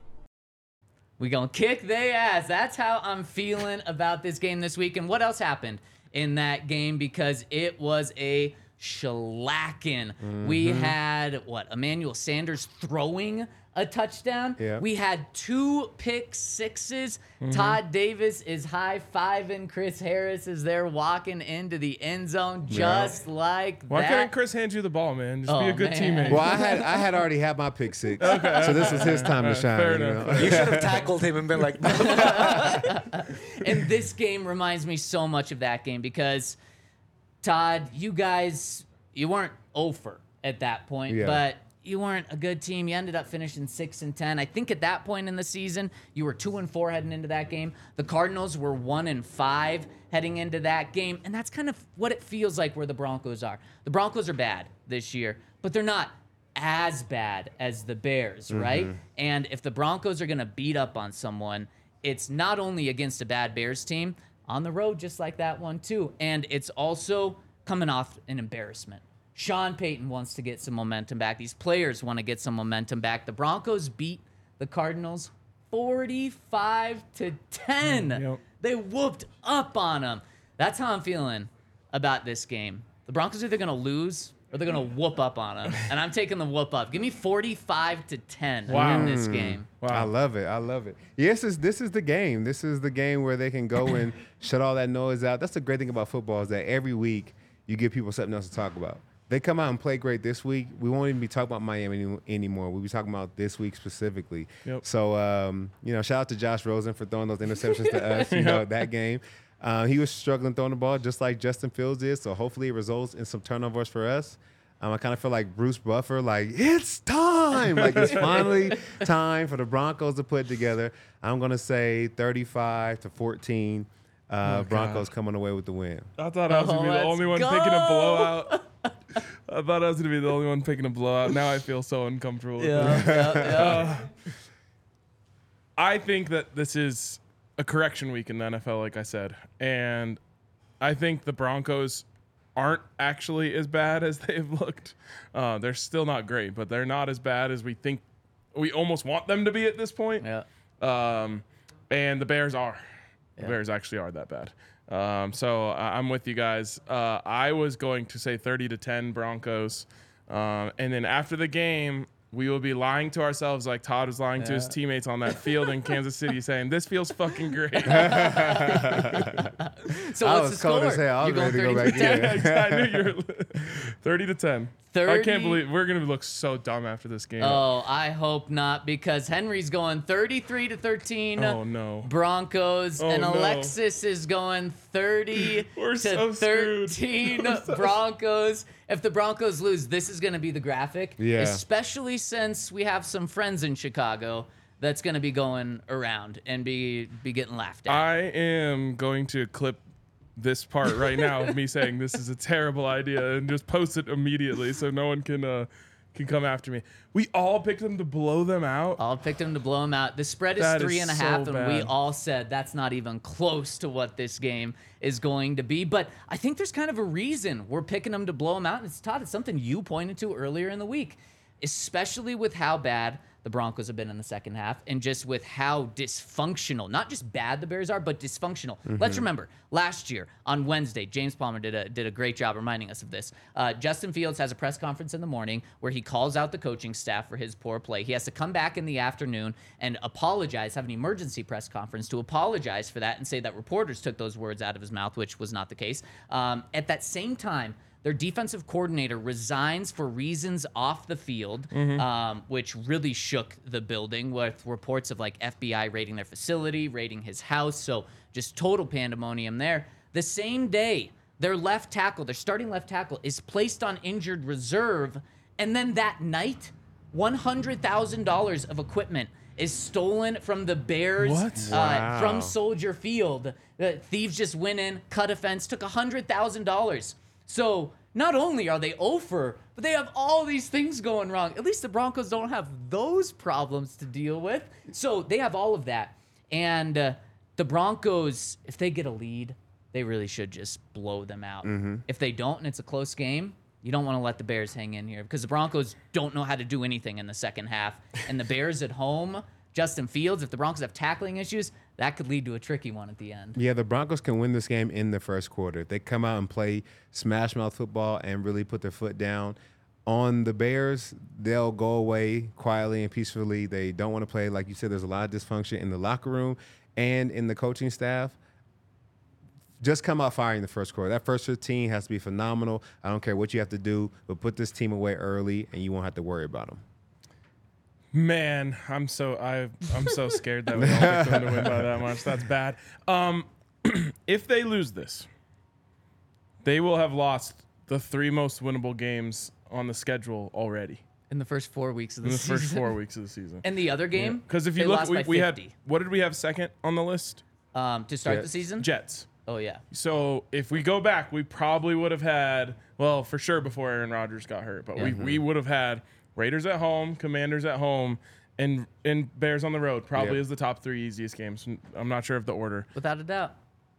We're going to kick their ass. That's how I'm feeling about this game this week. And what else happened in that game? Because it was a shellacking. We had, Emmanuel Sanders throwing a touchdown. Yeah. We had 2 pick sixes. Todd Davis is high-fiving. Chris Harris is there walking into the end zone just like that. Why couldn't Chris hand you the ball, man? Just be a good teammate. Well, I had already had my pick six, so this was his time to shine. Fair enough. You should have tackled him and been like... And this game reminds me so much of that game because, Todd, you guys, you weren't 0-for at that point, but... You weren't a good team. You ended up finishing 6-10. I think at that point in the season, you were 2-4 heading into that game. The Cardinals were 1-5 heading into that game, and that's kind of what it feels like where the Broncos are. The Broncos are bad this year, but they're not as bad as the Bears, right? And if the Broncos are going to beat up on someone, it's not only against a bad Bears team, on the road just like that one too, and it's also coming off an embarrassment. Sean Payton wants to get some momentum back. These players want to get some momentum back. The Broncos beat the Cardinals 45-10. Yep. They whooped up on them. That's how I'm feeling about this game. The Broncos are either going to lose or they're going to whoop up on them. And I'm taking the whoop up. Give me 45-10 in this game. Wow. I love it. I love it. Yes, this is the game. This is the game where they can go and shut all that noise out. That's the great thing about football is that every week you give people something else to talk about. They come out and play great this week. We won't even be talking about Miami anymore. We'll be talking about this week specifically. Yep. So, shout out to Josh Rosen for throwing those interceptions to us, that game. He was struggling throwing the ball just like Justin Fields is, so hopefully it results in some turnovers for us. I kind of feel like Bruce Buffer, it's time. It's finally time for the Broncos to put together. I'm going to say 35-14. Broncos coming away with the win. I thought I was going to be the only one picking a blowout. Now I feel so uncomfortable. Yeah. I think that this is a correction week in the NFL, like I said. And I think the Broncos aren't actually as bad as they've looked. They're still not great, but they're not as bad as we think. We almost want them to be at this point. Yeah. And the Bears are. Yeah. The Bears actually are that bad. So I'm with you guys. I was going to say 30-10 Broncos. And then after the game, we will be lying to ourselves like Todd was lying to his teammates on that field in Kansas City saying, this feels fucking great. So I what's the score? I was going to go back I knew you were 30-10. 30? I can't believe we're going to look so dumb after this game. Oh, I hope not, because Henry's going 33-13. Oh, no. Broncos. Oh, and Alexis is going 30-13 Broncos. If the Broncos lose, this is going to be the graphic. Yeah. Especially since we have some friends in Chicago that's going to be going around and be getting laughed at. I am going to clip this part right now of me saying this is a terrible idea and just post it immediately so no one can come after me. We all picked them to blow them out. The spread is 3.5, so and we all said that's not even close to what this game is going to be. But I think there's kind of a reason we're picking them to blow them out. And it's, Todd, it's something you pointed to earlier in the week, especially with how bad the Broncos have been in the second half, and just with how dysfunctional, not just bad the Bears are, but dysfunctional. Mm-hmm. Let's remember, last year on Wednesday, James Palmer did a great job reminding us of this. Justin Fields has a press conference in the morning where he calls out the coaching staff for his poor play. He has to come back in the afternoon and apologize, have an emergency press conference to apologize for that and say that reporters took those words out of his mouth, which was not the case. At that same time, their defensive coordinator resigns for reasons off the field, which really shook the building with reports of FBI raiding their facility, raiding his house. So just total pandemonium there. The same day, their left tackle, their starting left tackle, is placed on injured reserve. And then that night, $100,000 of equipment is stolen from the Bears from Soldier Field. The thieves just went in, cut a fence, took $100,000. So not only are they over, but they have all these things going wrong. At least the Broncos don't have those problems to deal with. So they have all of that. And the Broncos, if they get a lead, they really should just blow them out. Mm-hmm. If they don't and it's a close game, you don't want to let the Bears hang in here because the Broncos don't know how to do anything in the second half. And the Bears at home, Justin Fields, if the Broncos have tackling issues, that could lead to a tricky one at the end. Yeah, the Broncos can win this game in the first quarter. They come out and play smash mouth football and really put their foot down on the Bears. They'll go away quietly and peacefully. They don't want to play. Like you said, there's a lot of dysfunction in the locker room and in the coaching staff. Just come out firing the first quarter. That first 15 has to be phenomenal. I don't care what you have to do, but put this team away early and you won't have to worry about them. Man, I'm so scared that we don't pick them to win by that much. That's bad. If they lose this, they will have lost the three most winnable games on the schedule already. In the first 4 weeks of the season. And the other game? Because if you look, we had, what did we have second on the list? To start the season? Jets. Oh, yeah. So if we go back, we probably would have had, well, for sure before Aaron Rodgers got hurt, but we would have had Raiders at home, Commanders at home, and Bears on the road probably is the top three easiest games. I'm not sure of the order. Without a doubt.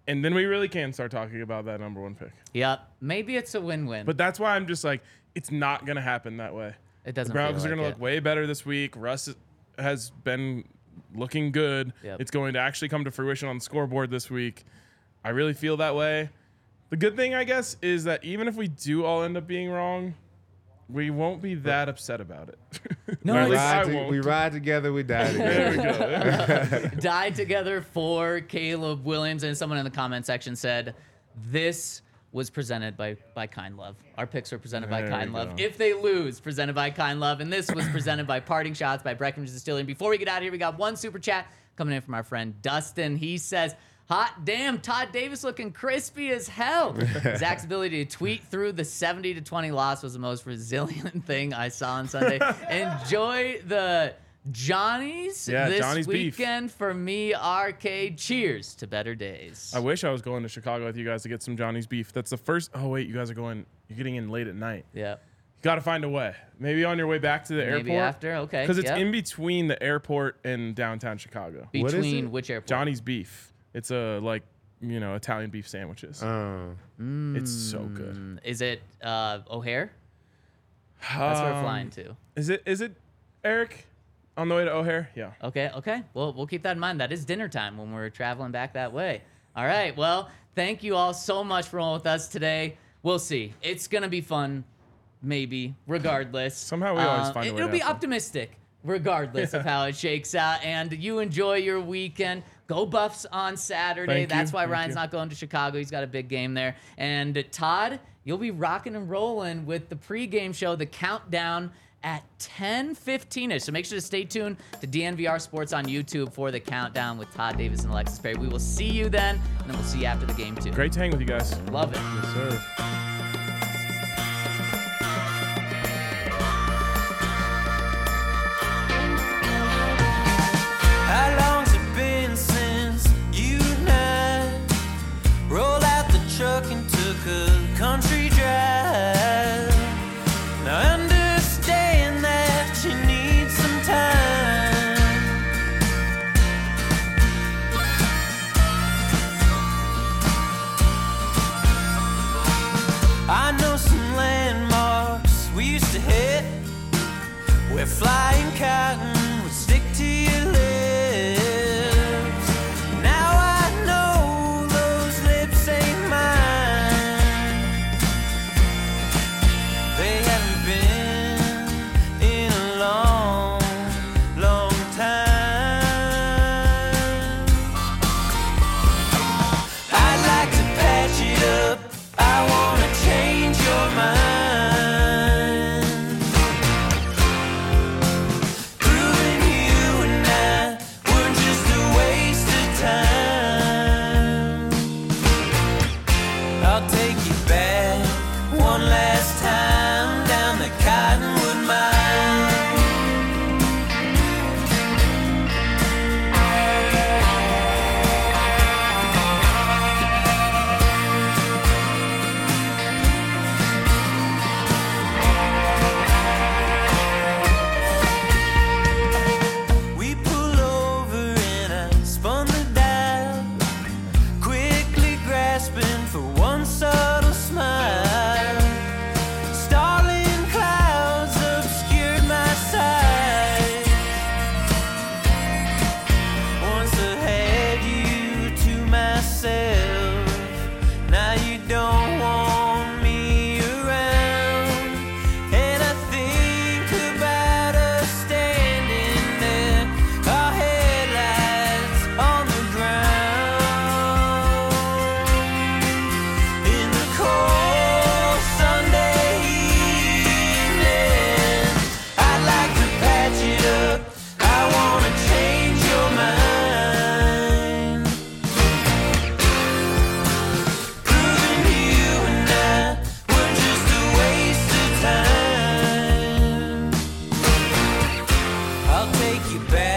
And then we really can start talking about that number one pick. Yep. Maybe it's a win-win. But that's why I'm just like, It's not going to happen that way. It doesn't. The Broncos are going to look way better this week. Russ has been looking good. Yep. It's going to actually come to fruition on the scoreboard this week. I really feel that way. The good thing, I guess, is that even if we do all end up being wrong, we won't be that upset about it. No, we ride together, we die together. There we go. Die together for Caleb Williams. And someone in the comment section said, this was presented by Kind Love. Our picks were presented by Kind Love. If they lose, presented by Kind Love. And this was presented by Parting Shots by Breckenridge Distilling. Before we get out of here, we got one super chat coming in from our friend Dustin. He says, hot damn, Todd Davis looking crispy as hell. Zach's ability to tweet through the 70-20 loss was the most resilient thing I saw on Sunday. Enjoy the Johnny's this Johnny's weekend beef. For me, RK. Cheers to better days. I wish I was going to Chicago with you guys to get some Johnny's beef. That's the first. Oh, wait, you guys are going. You're getting in late at night. Yeah. You got to find a way. Maybe on your way back to the airport. Maybe after, okay. Because it's in between the airport and downtown Chicago. Between which airport? Johnny's beef. It's Italian beef sandwiches. It's so good. Is it O'Hare? That's where we're flying to. Is it Eric on the way to O'Hare? Yeah. Okay. Well, we'll keep that in mind. That is dinner time when we're traveling back that way. All right. Well, thank you all so much for rolling with us today. We'll see. It's going to be fun, maybe, regardless. Somehow we always find a way. It'll be optimistic, regardless of how it shakes out. And you enjoy your weekend. Go Buffs on Saturday. That's why Ryan's not going to Chicago. He's got a big game there. And Todd, you'll be rocking and rolling with the pregame show, The Countdown, at 10:15ish. So make sure to stay tuned to DNVR Sports on YouTube for The Countdown with Todd Davis and Alexis Perry. We will see you then, and then we'll see you after the game, too. Great to hang with you guys. Love it. Yes, sir. Flying cotton would stick to your lips. Now I know those lips ain't mine. They haven't been in a long, long time. I'd like to patch it up. I want to change your mind. I'll take you back.